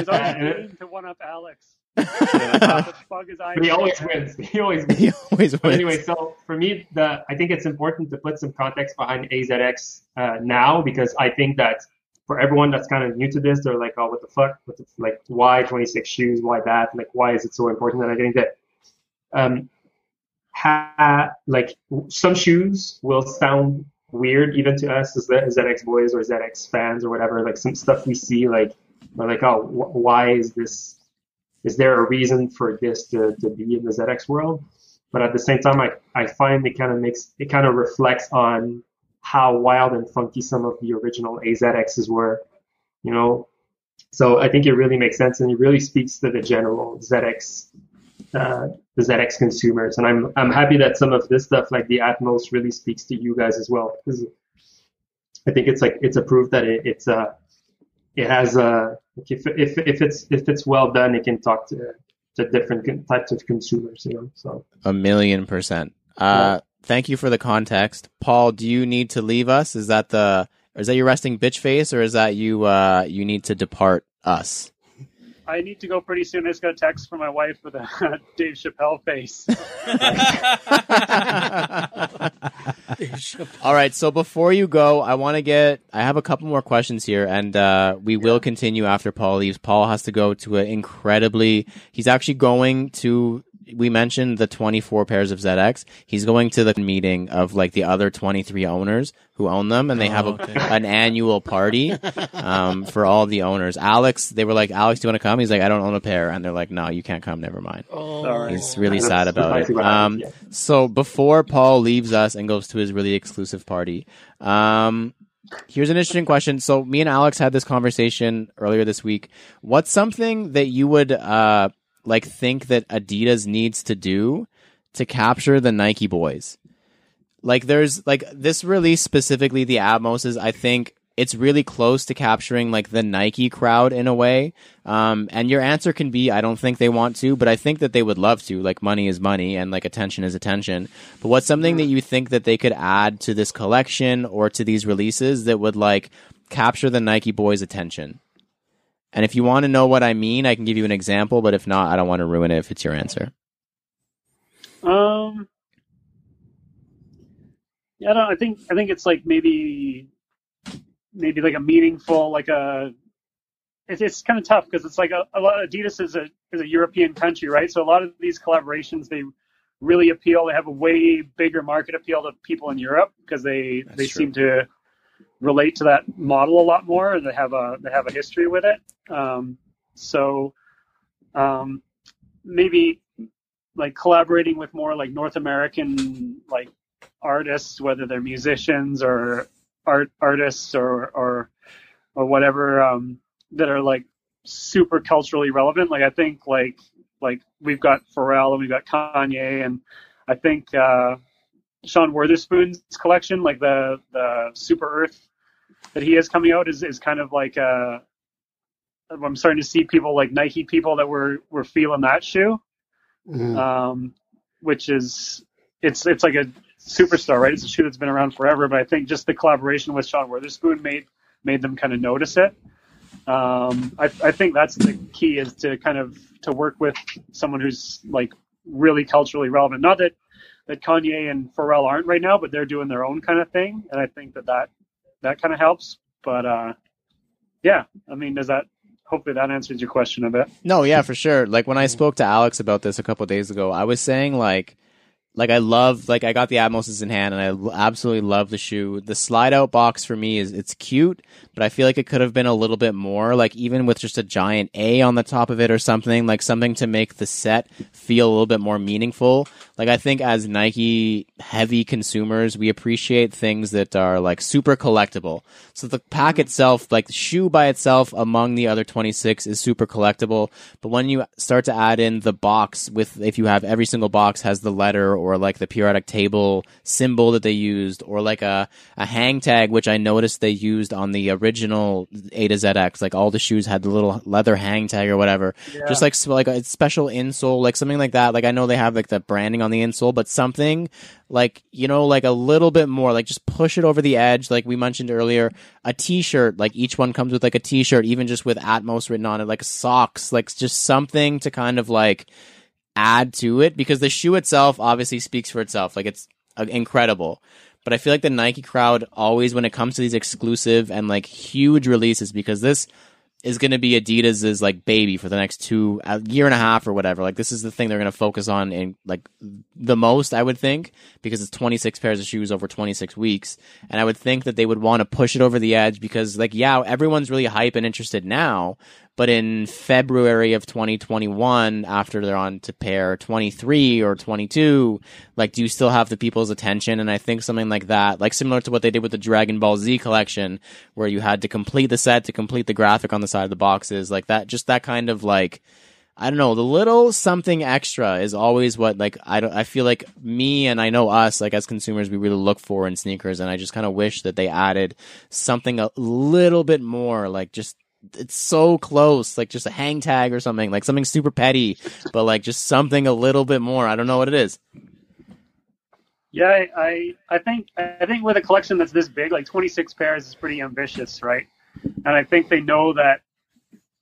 always waiting to one up Alex. You know, like, oh, what the fuck is I? But he always wins. He always wins. He always wins. But anyway, so for me, the I think it's important to put some context behind A Z X uh, now, because I think that for everyone that's kind of new to this, they're like, oh, what the fuck? What the, like, why twenty-six shoes? Why that? Like, why is it so important? And I think that, um, ha, like, some shoes will sound weird even to us as Z X boys or Z X fans or whatever. Like, some stuff we see, like, we're like, oh, wh- why is this? Is there a reason for this to, to be in the Z X world? But at the same time, I, I find it kind of makes, it kind of reflects on how wild and funky some of the original A Z Xs were, you know? So I think it really makes sense, and it really speaks to the general Z X, uh, the Z X consumers. And I'm I'm happy that some of this stuff, like the Atmos, really speaks to you guys as well, because I think it's like it's a proof that it, it's a uh, it has a if if if it's if it's well done, it can talk to to different types of consumers, you know. So a million percent. Uh, yeah. Thank you for the context. Paul, do you need to leave us? Is that the is that your resting bitch face, or is that you uh, you need to depart us? I need to go pretty soon. I just got a text from my wife with a Dave Chappelle face. Dave Chappelle. All right, so before you go, I want to get I have a couple more questions here, and uh, we yeah. will continue after Paul leaves. Paul has to go to an incredibly he's actually going to we mentioned the twenty-four pairs of Z X. He's going to the meeting of like the other twenty-three owners who own them, and they oh, have a, okay. an annual party um, for all the owners. Alex, they were like, Alex, do you want to come? He's like, I don't own a pair. And they're like, no, you can't come. Never mind. Oh, he's really sad about it. Um, yeah. So before Paul leaves us and goes to his really exclusive party, um, here's an interesting question. So me and Alex had this conversation earlier this week. What's something that you would uh, like think that Adidas needs to do to capture the Nike boys? Like there's like this release specifically, the Atmos, I think it's really close to capturing like the Nike crowd in a way. Um, and your answer can be, I don't think they want to, but I think that they would love to. Like money is money and like attention is attention. But what's something that you think that they could add to this collection or to these releases that would like capture the Nike boys' attention? And if you want to know what I mean, I can give you an example, but if not, I don't want to ruin it if it's your answer. Um. I don't. I think. I think it's like maybe, maybe like a meaningful, like a. It's it's kind of tough because it's like a, a lot of Adidas is a is a European country, right? So a lot of these collaborations they really appeal. They have a way bigger market appeal to people in Europe because they That's they true. seem to relate to that model a lot more. They have a they have a history with it. Um, so, um, maybe like collaborating with more like North American like. artists, whether they're musicians or art artists or or or whatever, um, that are like super culturally relevant. Like I think like like we've got Pharrell and we've got Kanye, and I think uh, Sean Wotherspoon's collection, like the the Super Earth that he has coming out, is is kind of like uh, I'm starting to see people like Nike people that were were feeling that shoe, mm-hmm. um, which is it's it's like a superstar, right? It's a shoe that's been around forever, but I think just the collaboration with Sean Wotherspoon made made them kind of notice it. Um, I, I think that's the key, is to kind of to work with someone who's like really culturally relevant. Not that that Kanye and Pharrell aren't right now, but they're doing their own kind of thing, and I think that that, that kind of helps. But uh, yeah, I mean, does that? Hopefully that answers your question a bit. No, yeah, for sure. Like when I spoke to Alex about this a couple of days ago, I was saying like. Like I love, like I got the Atmos in hand, and I absolutely love the shoe. The slide out box for me is it's cute, but I feel like it could have been a little bit more. Like even with just a giant A on the top of it or something, like something to make the set feel a little bit more meaningful. Like I think as Nike heavy consumers, we appreciate things that are like super collectible. So the pack itself, like the shoe by itself among the other twenty-six is super collectible. But when you start to add in the box with, if you have every single box has the letter or like the periodic table symbol that they used, or like a, a hang tag, which I noticed they used on the original A to Z X. Like all the shoes had the little leather hang tag or whatever. Yeah. Just like, like a special insole, like something like that. Like I know they have like the branding on the insole, but something like, you know, like a little bit more, like just push it over the edge. Like we mentioned earlier, a t-shirt, like each one comes with like a t-shirt, even just with Atmos written on it, like socks, like just something to kind of like add to it, because the shoe itself obviously speaks for itself. Like it's uh, incredible. But I feel like the Nike crowd always, when it comes to these exclusive and like huge releases, because this is going to be Adidas's like baby for the next two a year and a half or whatever. Like this is the thing they're going to focus on in like the most, I would think, because it's twenty-six pairs of shoes over twenty-six weeks. And I would think that they would want to push it over the edge because like, yeah, everyone's really hype and interested now, but in February of twenty twenty-one, after they're on to pair twenty-three or twenty-two, like, do you still have the people's attention? And I think something like that, like similar to what they did with the Dragon Ball Z collection, where you had to complete the set to complete the graphic on the side of the boxes, like that, just that kind of like, I don't know, the little something extra is always what, like, I don't, I feel like me and I know us, like as consumers, we really look for in sneakers. And I just kind of wish that they added something a little bit more, like just, it's so close, like just a hang tag or something, like something super petty, but like just something a little bit more. I don't know what it is. Yeah, I I think I think with a collection that's this big, like twenty-six pairs is pretty ambitious, right? And I think they know that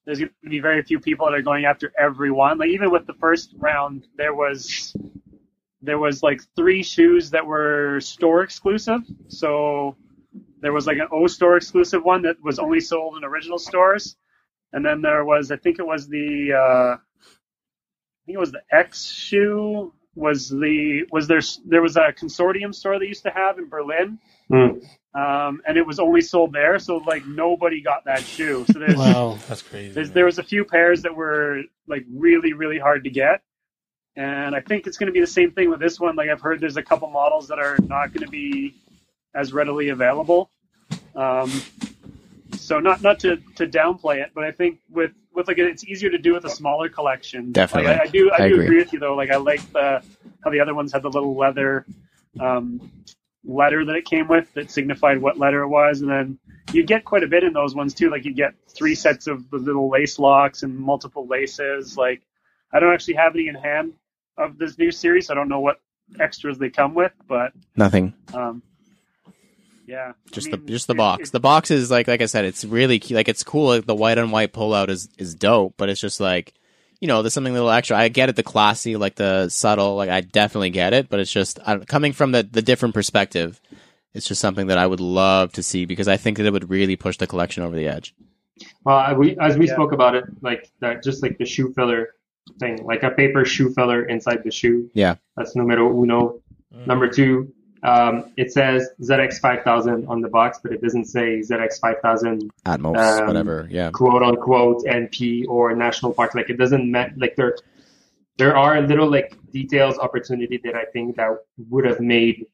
there's going to be very few people that are going after everyone. Like even with the first round, there was there was like three shoes that were store exclusive. So there was like an O store exclusive one that was only sold in original stores. And then there was, I think it was the, uh, think it was the X shoe was the, was there, there was a consortium store they used to have in Berlin. Mm. Um, and it was only sold there. So like nobody got that shoe. So there's, wow, that's crazy. There was a few pairs that were like really, really hard to get. And I think it's going to be the same thing with this one. Like I've heard there's a couple models that are not going to be as readily available. Um, so not, not to, to downplay it, but I think with, with like, it's easier to do with a smaller collection. Definitely. Like I, I do, I, I do agree. agree with you though. Like I like the, how the other ones had the little leather, um, letter that it came with that signified what letter it was. And then you get quite a bit in those ones too. Like you get three sets of the little lace locks and multiple laces. Like I don't actually have any in hand of this new series. I don't know what extras they come with, but nothing. Um, Yeah, just I mean, the just the box. It, it, the box is like like I said, it's really key. Like it's cool. Like, the white on white pullout is, is dope, but it's just like, you know, there's something a little extra. I get it, the classy, like the subtle. Like I definitely get it, but it's just I don't, coming from the, the different perspective. It's just something that I would love to see because I think that it would really push the collection over the edge. Well, we as we yeah. spoke about it, like that, just like the shoe filler thing, like a paper shoe filler inside the shoe. Yeah, that's numero uno. Mm. Number two. Um, it says Z X five thousand on the box, but it doesn't say Z X five thousand Atmos, um, whatever, yeah, quote unquote N P or National Park. Like it doesn't met, like there, there are little like details, opportunity that I think that would have made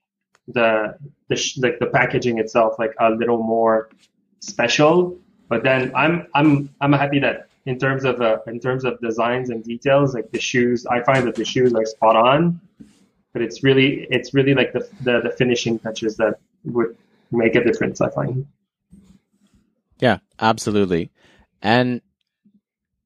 the the sh- like the packaging itself like a little more special. But then I'm I'm I'm happy that in terms of uh, in terms of designs and details, like the shoes, I find that the shoes are spot on. But it's really, it's really like the, the the finishing touches that would make a difference, I find. Yeah, absolutely. And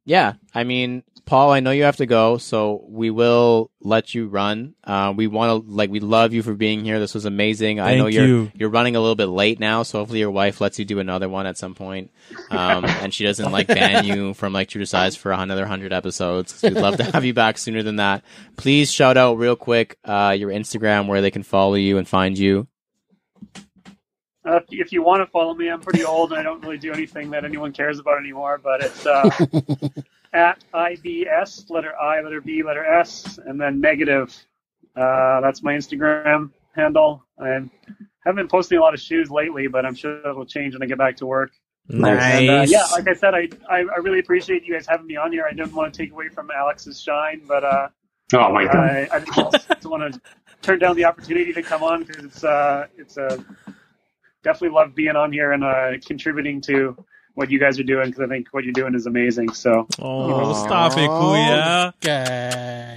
yeah, I mean, Paul, I know you have to go, so we will let you run. Uh, we want to, like, we love you for being here. This was amazing. Thank I know you're you. you're running a little bit late now, so hopefully your wife lets you do another one at some point, um, and she doesn't like ban you from like True to Size for another hundred episodes. We'd love to have you back sooner than that. Please shout out real quick uh, your Instagram where they can follow you and find you. Uh, if you want to follow me, I'm pretty old and I don't really do anything that anyone cares about anymore, but it's uh, at I B S, letter I, letter B, letter S, and then negative. Uh, that's my Instagram handle. I haven't been posting a lot of shoes lately, but I'm sure that will change when I get back to work. Nice. And, uh, yeah, like I said, I, I, I really appreciate you guys having me on here. I didn't want to take away from Alex's shine, but uh, oh my God. I, I just want to turn down the opportunity to come on because it's, uh, it's a... Definitely love being on here and uh, contributing to what you guys are doing because I think what you're doing is amazing. So, oh, stop it, Kuya. Okay.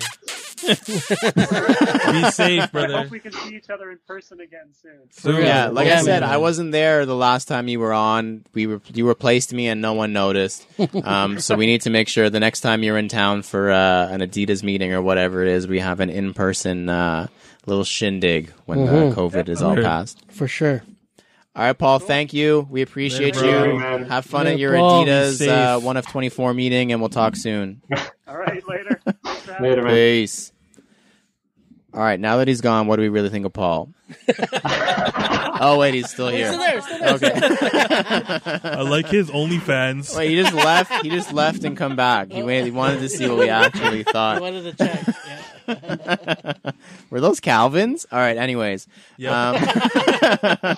Be safe, brother. I hope we can see each other in person again soon. So, yeah, like I said, I wasn't there the last time you were on. We were you replaced me, and no one noticed. Um, so we need to make sure the next time you're in town for uh, an Adidas meeting or whatever it is, we have an in-person uh, little shindig when mm-hmm. the COVID Definitely. is all past. For sure. All right, Paul, thank you. We appreciate later, you. Man. Have fun later, at your Paul, Adidas uh, one of twenty-four meeting, and we'll talk soon. All right, later. Later, man. Peace. All right, now that he's gone, what do we really think of Paul? Oh, wait, he's still here. He's still there, still there. Okay. I like his OnlyFans. Wait, he just left He just left and come back. He, waited, he wanted to see what we actually thought. He wanted to check, yeah. Were those Calvins? All right, anyways. Yeah. Um,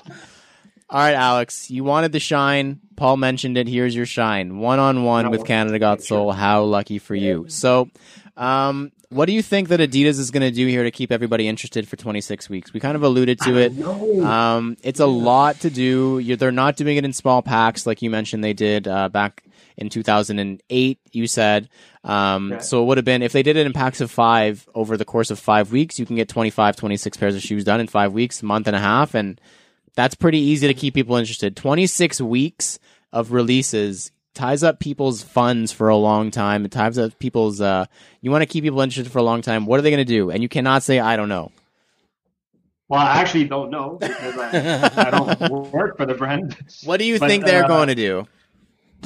all right, Alex, you wanted the shine. Paul mentioned it. Here's your shine. One-on-one no, with Canada Got Soul. How lucky for you. So um, what do you think that Adidas is going to do here to keep everybody interested for twenty-six weeks? We kind of alluded to it. Um, it's a lot to do. You're, they're not doing it in small packs like you mentioned they did uh, back in two thousand eight, you said. Um, okay. So it would have been, if they did it in packs of five over the course of five weeks, you can get twenty-five, twenty-six pairs of shoes done in five weeks, a month and a half, and that's pretty easy to keep people interested. twenty-six weeks of releases ties up people's funds for a long time. It ties up people's... Uh, you want to keep people interested for a long time. What are they going to do? And you cannot say, I don't know. Well, I actually don't know because I, I don't work for the brand. What do you but, think they're uh, going to do?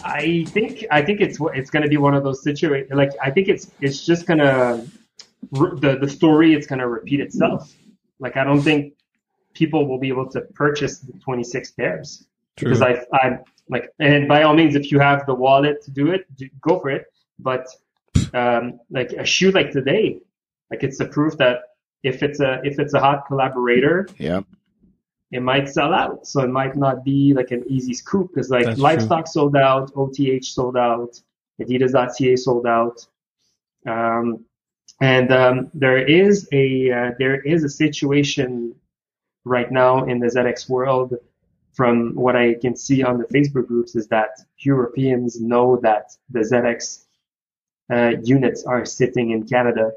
I think I think it's it's going to be one of those situations. Like I think it's it's just going to... The, the story, it's going to repeat itself. Like I don't think... people will be able to purchase the twenty-six pairs. True. Because I, I'm like, and by all means, if you have the wallet to do it, do, go for it. But um, like a shoe like today, like it's a proof that if it's a if it's a hot collaborator, yeah, it might sell out. So it might not be like an easy scoop, because like That's Livestock true. sold out, O T H sold out, Adidas dot C A sold out, um, and um, there is a uh, there is a situation right now in the Z X world. From what I can see on the Facebook groups, is that Europeans know that the Z X uh, units are sitting in Canada.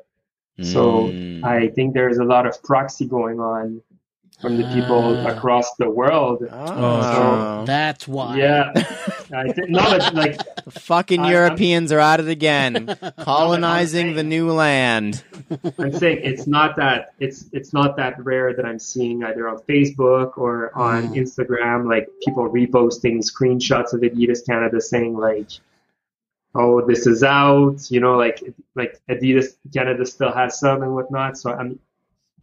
Mm. So I think there is a lot of proxy going on from the people uh. across the world. Oh, so, that's why. Yeah. I th- no, but like the fucking I, Europeans I'm, are at it again, colonizing saying, the new land. I'm saying it's not that it's it's not that rare that I'm seeing either on Facebook or on mm. Instagram, like people reposting screenshots of Adidas Canada saying like, "Oh, this is out," you know, like like Adidas Canada still has some and whatnot. So I'm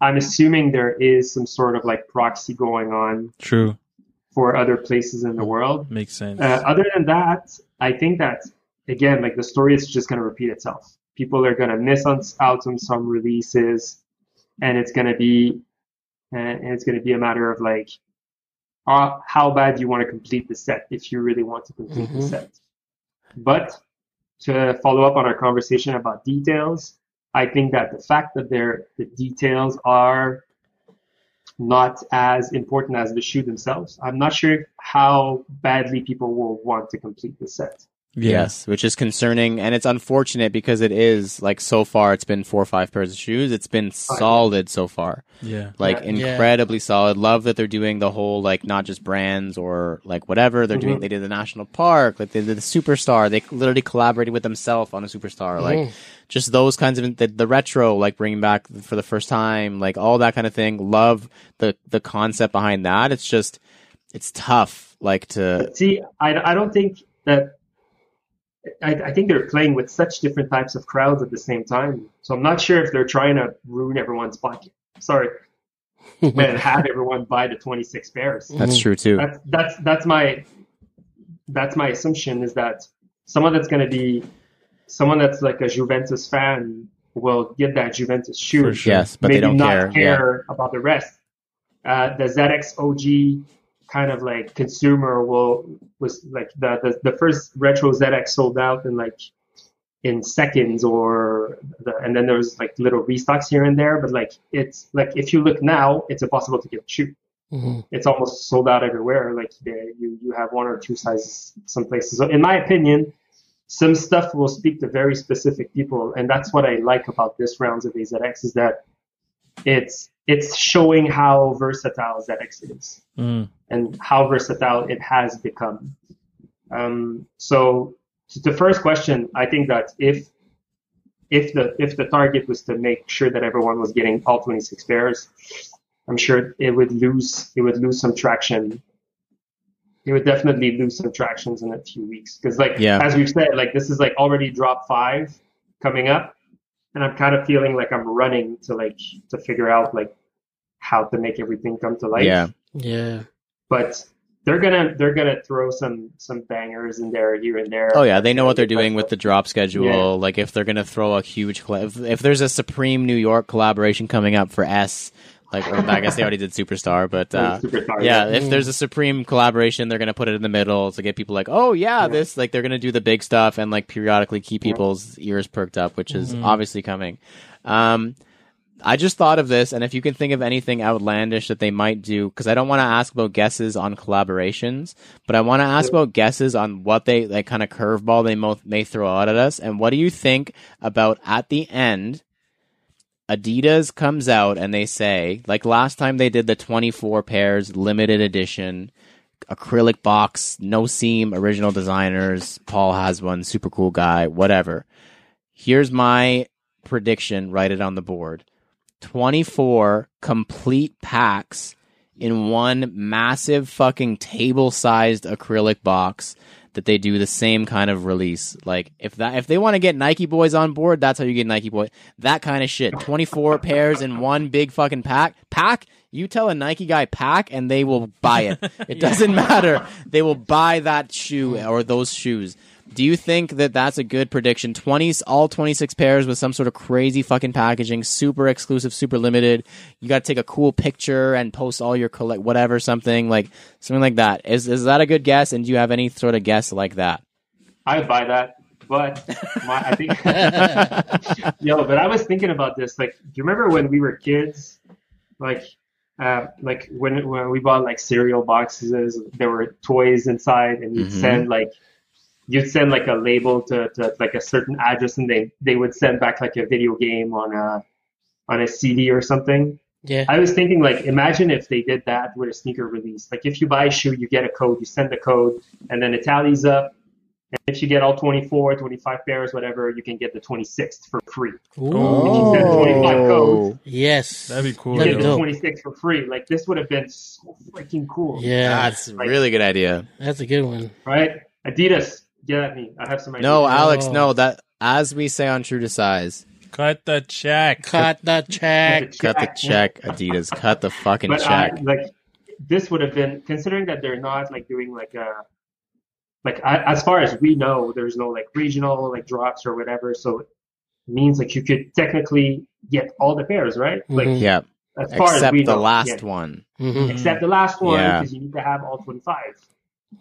I'm assuming there is some sort of like proxy going on. True. For other places in the world. Makes sense. Uh, other than that, I think that, again, like the story is just going to repeat itself. People are going to miss on, out on some releases, and it's going to be uh, and it's going to be a matter of like, uh, how bad you want to complete the set if you really want to complete mm-hmm. the set. But to follow up on our conversation about details, I think that the fact that they're, the details are not as important as the shoe themselves. I'm not sure how badly people will want to complete the set. Yes, which is concerning, and it's unfortunate because it is like so far it's been four or five pairs of shoes. It's been solid so far. Yeah. Like yeah. incredibly yeah. solid. Love that they're doing the whole like not just brands or like whatever. They're mm-hmm. doing they did the National Park, like they did the Superstar. They literally collaborated with themselves on a Superstar. Like mm. just those kinds of the, the retro, like bringing back for the first time, like all that kind of thing. Love the the concept behind that. It's just it's tough like to See, I I don't think that I, I think they're playing with such different types of crowds at the same time. So I'm not sure if they're trying to ruin everyone's pocket. Sorry. Man, have everyone buy the twenty-six pairs. That's true too. That's, that's, that's my, that's my assumption is that someone that's going to be, someone that's like a Juventus fan will get that Juventus shoe. For sure. Yes, but maybe they don't not care, care yeah. about the rest. Uh, the Z X O G kind of like consumer will was like the, the the first retro Z X sold out in like in seconds or the, and then there was like little restocks here and there, but like it's like if you look now it's impossible to get a shoe. Mm-hmm. It's almost sold out everywhere. Like the, you you have one or two sizes some places. So in my opinion, some stuff will speak to very specific people, and that's what I like about this rounds of A Z X is that it's it's showing how versatile Z X is mm. and how versatile it has become. Um, so the first question, I think that if if the if the target was to make sure that everyone was getting all twenty-six pairs, I'm sure it would lose it would lose some traction. It would definitely lose some tractions in a few weeks because, like yeah. as we've said, like this is like already drop five coming up. And I'm kind of feeling like I'm running to like to figure out like how to make everything come to life. Yeah, yeah. But they're gonna they're gonna throw some some bangers in there here and there. Oh yeah, they know what they're doing with the drop schedule. Yeah. Like if they're gonna throw a huge collab- if, if there's a Supreme New York collaboration coming up for S. Like or, I guess they already did Superstar, but uh, Superstar, yeah, yeah, if there's a Supreme collaboration, they're gonna put it in the middle to get people like, oh yeah, yeah. this like they're gonna do the big stuff and like periodically keep people's yeah. ears perked up, which is mm-hmm. obviously coming. Um, I just thought of this, and if you can think of anything outlandish that they might do, because I don't want to ask about guesses on collaborations, but I want to ask yeah. about guesses on what they like kind of curveball they mo- may throw out at us. And what do you think about at the end? Adidas comes out and they say, like last time they did the twenty-four pairs, limited edition, acrylic box, no seam, original designers, Paul has one, super cool guy, whatever. Here's my prediction, write it on the board. twenty-four complete packs in one massive fucking table-sized acrylic box that they do the same kind of release. Like if that if they want to get Nike boys on board, that's how you get Nike boy. That kind of shit. twenty-four pairs in one big fucking pack. Pack, you tell a Nike guy pack and they will buy it. It yeah. doesn't matter. They will buy that shoe or those shoes. Do you think that that's a good prediction? twenties, all twenty-six pairs with some sort of crazy fucking packaging, super exclusive, super limited. You got to take a cool picture and post all your collect, whatever, something like something like that. Is is that a good guess? And do you have any sort of guess like that? I would buy that, but my, I think yo. But I was thinking about this. Like, do you remember when we were kids? Like, uh, like when when we bought like cereal boxes, there were toys inside, and you'd mm-hmm. send like. You'd send like a label to, to like a certain address, and they, they would send back like a video game on a on a C D or something. Yeah. I was thinking like, imagine if they did that with a sneaker release. Like if you buy a shoe, you get a code, you send the code, and then it tallies up. And if you get all twenty-four, twenty-five pairs, whatever, you can get the twenty-sixth for free. Ooh. Oh. If you send twenty-five codes. Yes. That'd be cool. You get the twenty-sixth for free. Like this would have been so freaking cool. Yeah. That's like, a really good idea. That's a good one. Right? Adidas. Get at me. I have some ideas. No, Alex, oh. no. That, as we say on True to Size, cut the check. Cut the check. Cut the check, cut the check Adidas. Cut the fucking but check. I, like, this would have been, considering that they're not like doing like a, like I, as far as we know, there's no like regional like drops or whatever. So it means like you could technically get all the pairs, right? Like mm-hmm. yeah. As far except as we the know, last yeah. one. Mm-hmm. Except the last one yeah. because you need to have all twenty-five.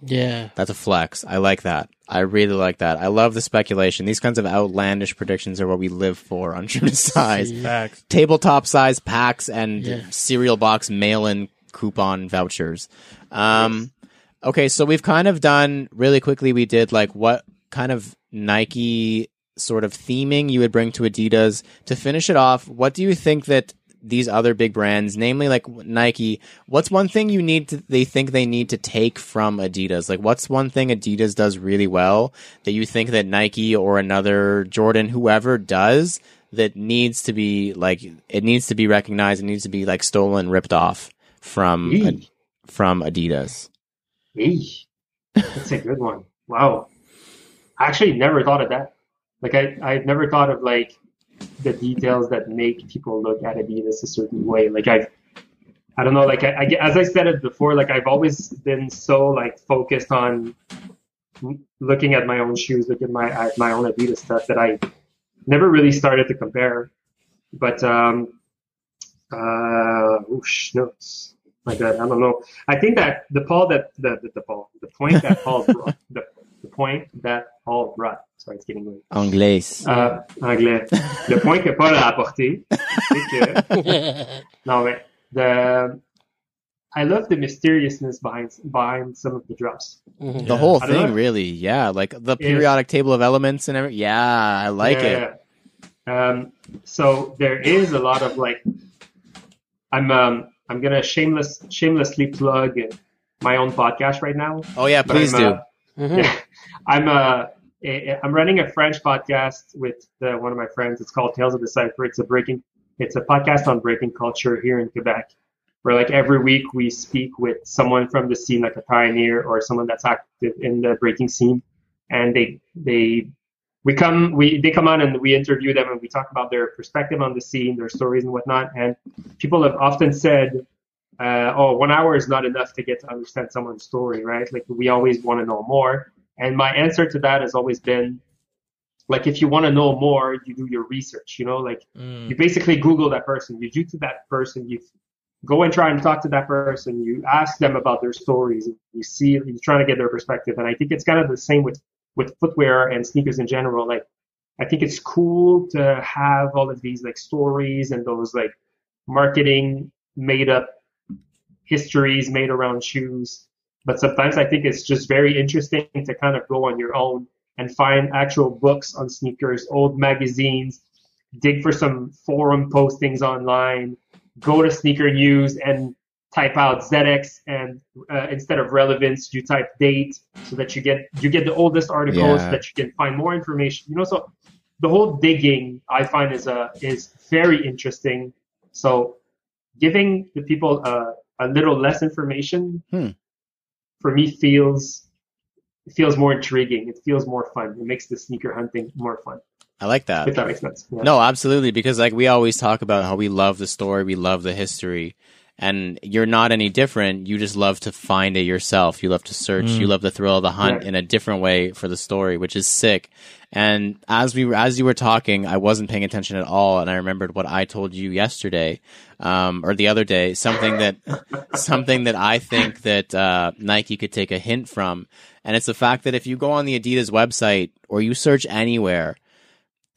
Yeah. That's a flex. I like that. I really like that. I love the speculation. These kinds of outlandish predictions are what we live for on True to Size. Facts. Tabletop size packs and yeah. cereal box mail-in coupon vouchers. Um, yes. Okay, so we've kind of done, really quickly, we did like what kind of Nike sort of theming you would bring to Adidas. To finish it off, what do you think that these other big brands, namely like Nike, what's one thing you need to, they think they need to take from Adidas? Like what's one thing Adidas does really well that you think that Nike or another Jordan, whoever does, that needs to be like, it needs to be recognized. It needs to be like stolen, ripped off from, ad, from Adidas. Eesh. That's a good one. Wow. I actually never thought of that. Like I, I've never thought of like, the details that make people look at Adidas a certain way. Like I've, I don't know, like I, I, as I said it before, like I've always been so like focused on looking at my own shoes, looking at my, at my own Adidas stuff that I never really started to compare. But, um, uh, oosh, no, my God, I don't know. I think that the Paul that, the, the, the Paul, the point that Paul brought, the, the point that Paul brought, sorry, it's getting late. Anglais. Uh, anglais. Le point que Paul a apporté, c'est que... non, mais the... I love the mysteriousness behind behind some of the drops. Mm-hmm. Yeah. The whole thing, know. Really, yeah. Like the periodic yeah. table of elements and everything. Yeah, I like yeah. it. Um, so there is a lot of like... I'm um, I'm going to shameless shamelessly plug my own podcast right now. Oh, yeah, please I'm, do. Uh, mm-hmm. yeah, I'm a... Uh, I'm running a French podcast with the, one of my friends. It's called Tales of the Cypher. It's a breaking, it's a podcast on breaking culture here in Quebec, where like every week we speak with someone from the scene, like a pioneer or someone that's active in the breaking scene, and they they we come we they come on and we interview them and we talk about their perspective on the scene, their stories and whatnot. And people have often said, uh, "Oh, one hour is not enough to get to understand someone's story, right? Like we always want to know more." And my answer to that has always been, like, if you want to know more, you do your research, you know, like mm. you basically Google that person, you do to that person, you go and try and talk to that person, you ask them about their stories, you see, you're trying to get their perspective. And I think it's kind of the same with, with footwear and sneakers in general. Like, I think it's cool to have all of these like stories and those like marketing made up histories made around shoes. But sometimes I think it's just very interesting to kind of go on your own and find actual books on sneakers, old magazines, dig for some forum postings online, go to Sneaker News and type out Z X, and uh, instead of relevance, you type date so that you get you get the oldest articles yeah. that you can find more information. You know, so the whole digging I find is a is very interesting. So giving the people a, a little less information. Hmm. For me, feels it feels more intriguing. It feels more fun. It makes the sneaker hunting more fun. I like that. If that makes sense. Yeah. No, absolutely. Because like we always talk about how we love the story, we love the history, And you're not any different. You just love to find it yourself. You love to search. Mm. You love the thrill of the hunt, yeah, in a different way for the story, which is sick. And as we were, as you were talking, I wasn't paying attention at all. And I remembered what I told you yesterday, um, or the other day, something that, something that I think that, uh, Nike could take a hint from. And it's the fact that if you go on the Adidas website or you search anywhere,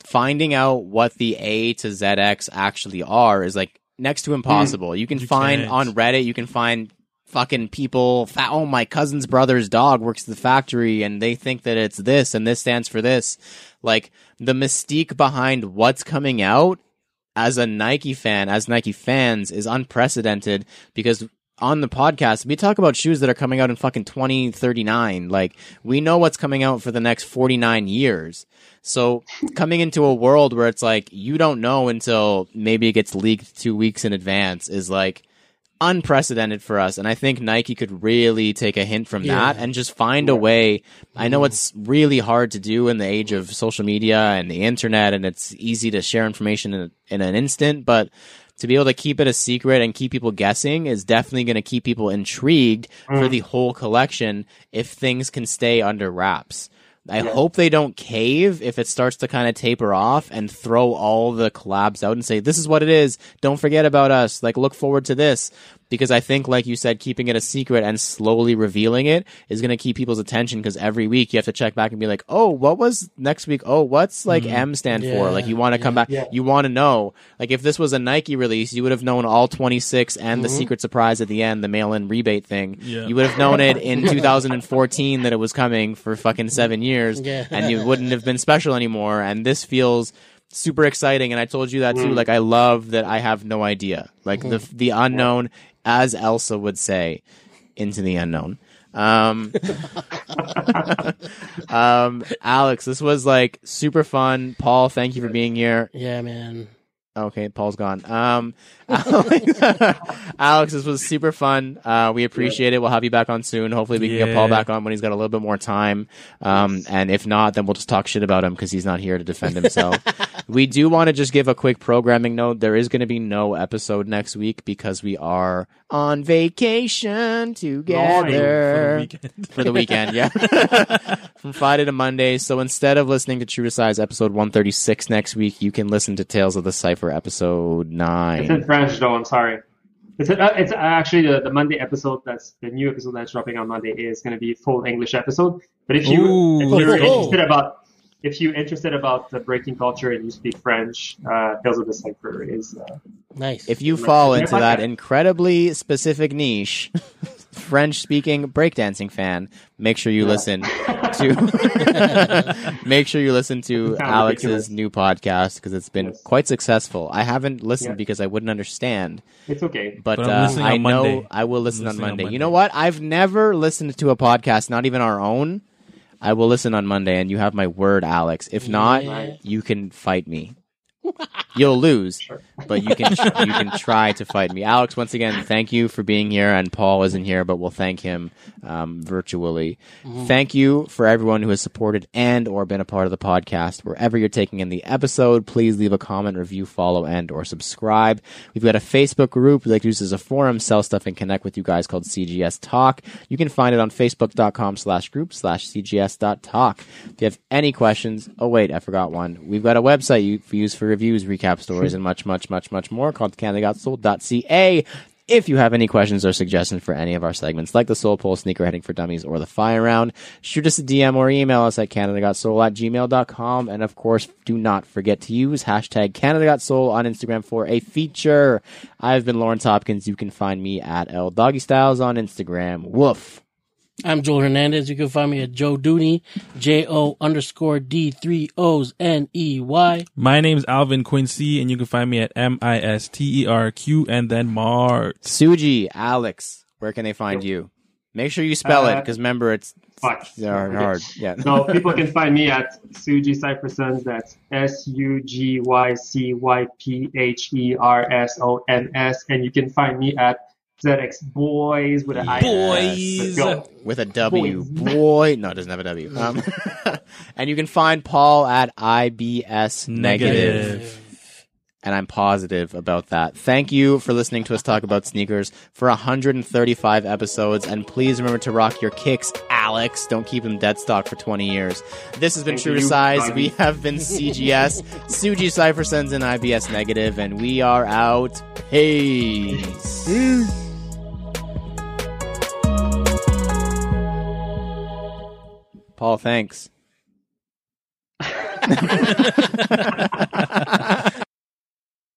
finding out what the A to Z X actually are is like next to impossible. Mm. You can you find can't. on Reddit, you can find fucking people, oh, my cousin's brother's dog works at the factory and they think that it's this and this stands for this. Like, the mystique behind what's coming out as a Nike fan, as Nike fans, is unprecedented, because on the podcast, we talk about shoes that are coming out in fucking twenty thirty-nine. Like, we know what's coming out for the next forty-nine years. So coming into a world where it's like, you don't know until maybe it gets leaked two weeks in advance is like unprecedented for us. And I think Nike could really take a hint from yeah. that and just find a way. I know it's really hard to do in the age of social media and the internet, and it's easy to share information in, in an instant, but to be able to keep it a secret and keep people guessing is definitely going to keep people intrigued mm. for the whole collection if things can stay under wraps. I yeah. hope they don't cave if it starts to kind of taper off and throw all the collabs out and say, this is what it is. Don't forget about us. Like, look forward to this. Because I think, like you said, keeping it a secret and slowly revealing it is going to keep people's attention, because every week you have to check back and be like, oh, what was next week? Oh, what's like mm-hmm. M stand yeah, for? Like, you want to yeah, come back. Yeah. You want to know. Like, if this was a Nike release, you would have known all twenty-six and mm-hmm. the secret surprise at the end, the mail-in rebate thing. Yeah. You would have known it in two thousand fourteen that it was coming for fucking seven years yeah. and you wouldn't have been special anymore. And this feels super exciting. And I told you that too. Mm. Like, I love that I have no idea. Like, mm-hmm. the the unknown, as Elsa would say, into the unknown. Um, um, Alex, this was like super fun. Paul, thank you for being here. Yeah, man. Okay, Paul's gone. Um, Alex, Alex, this was super fun. Uh, we appreciate it. We'll have you back on soon. Hopefully we can yeah. get Paul back on when he's got a little bit more time. Um, and if not, then we'll just talk shit about him because he's not here to defend himself. We do want to just give a quick programming note. There is going to be no episode next week because we are on vacation together. No, for the weekend. For the weekend, yeah. From Friday to Monday. So instead of listening to True to Size episode one thirty-six next week, you can listen to Tales of the Cypher episode nine. It's in French, though. I'm sorry. It's a, uh, it's actually the, the Monday episode. That's the new episode that's dropping on Monday is going to be a full English episode. But if you Ooh, if you're oh, interested oh. about if you're interested about the breaking culture and you speak French, uh, Tales of the Cypher is uh, nice. If you fall into that incredibly specific niche, French-speaking breakdancing fan, make sure you yeah. listen to make sure you listen to Alex's ridiculous. new podcast, because it's been yes. quite successful. I haven't listened yeah. because I wouldn't understand. It's okay, but, but uh, I know Monday. I will listen on Monday. on Monday. You know what? I've never listened to a podcast, not even our own. I will listen on Monday, and you have my word, Alex. If yeah. not, you can fight me. You'll lose, sure. but you can you can try to fight me. Alex, once again, thank you for being here. And Paul isn't here, but we'll thank him um, virtually. Mm. Thank you for everyone who has supported and or been a part of the podcast. Wherever you're taking in the episode, please leave a comment, review, follow, and or subscribe. We've got a Facebook group. We like to use as a forum, sell stuff, and connect with you guys called C G S Talk. You can find it on facebook.com slash group slash cgs.talk. If you have any questions, oh wait, I forgot one. We've got a website you use for reviews, recap stories, and much, much, much, much more called Canada Got Soul dot c a. If you have any questions or suggestions for any of our segments, like the Soul Poll, Sneaker Heading for Dummies, or the Fire Round, shoot us a D M or email us at Canada Got Soul at gmail dot com. And of course, do not forget to use hashtag CanadaGotSoul on Instagram for a feature. I've been Lawrence Hopkins. You can find me at L Doggy Styles on Instagram. Woof. I'm Joel Hernandez. You can find me at Joe Dooney, J-O underscore D three O's N E Y. My name's Alvin Quincy, and you can find me at M I S T E R Q and then Mart. Suji, Alex, where can they find you? Make sure you spell uh, it, because remember, it's hard. hard. Yeah. No, people can find me at Suji Cyphersun. That's S U G Y C Y P H E R S O N S. And you can find me at Z X Boys with an I. Boys. Go. With a W. Boys. Boy. No, it doesn't have a W. Um, and you can find Paul at I B S negative. negative. And I'm positive about that. Thank you for listening to us talk about sneakers for one hundred thirty-five episodes. And please remember to rock your kicks, Alex. Don't keep them dead stock for twenty years. This has been Thank True to Size. Buddy. We have been C G S. Suji Cyphersun's and I B S Negative. And we are out. Peace. Peace. Paul, thanks.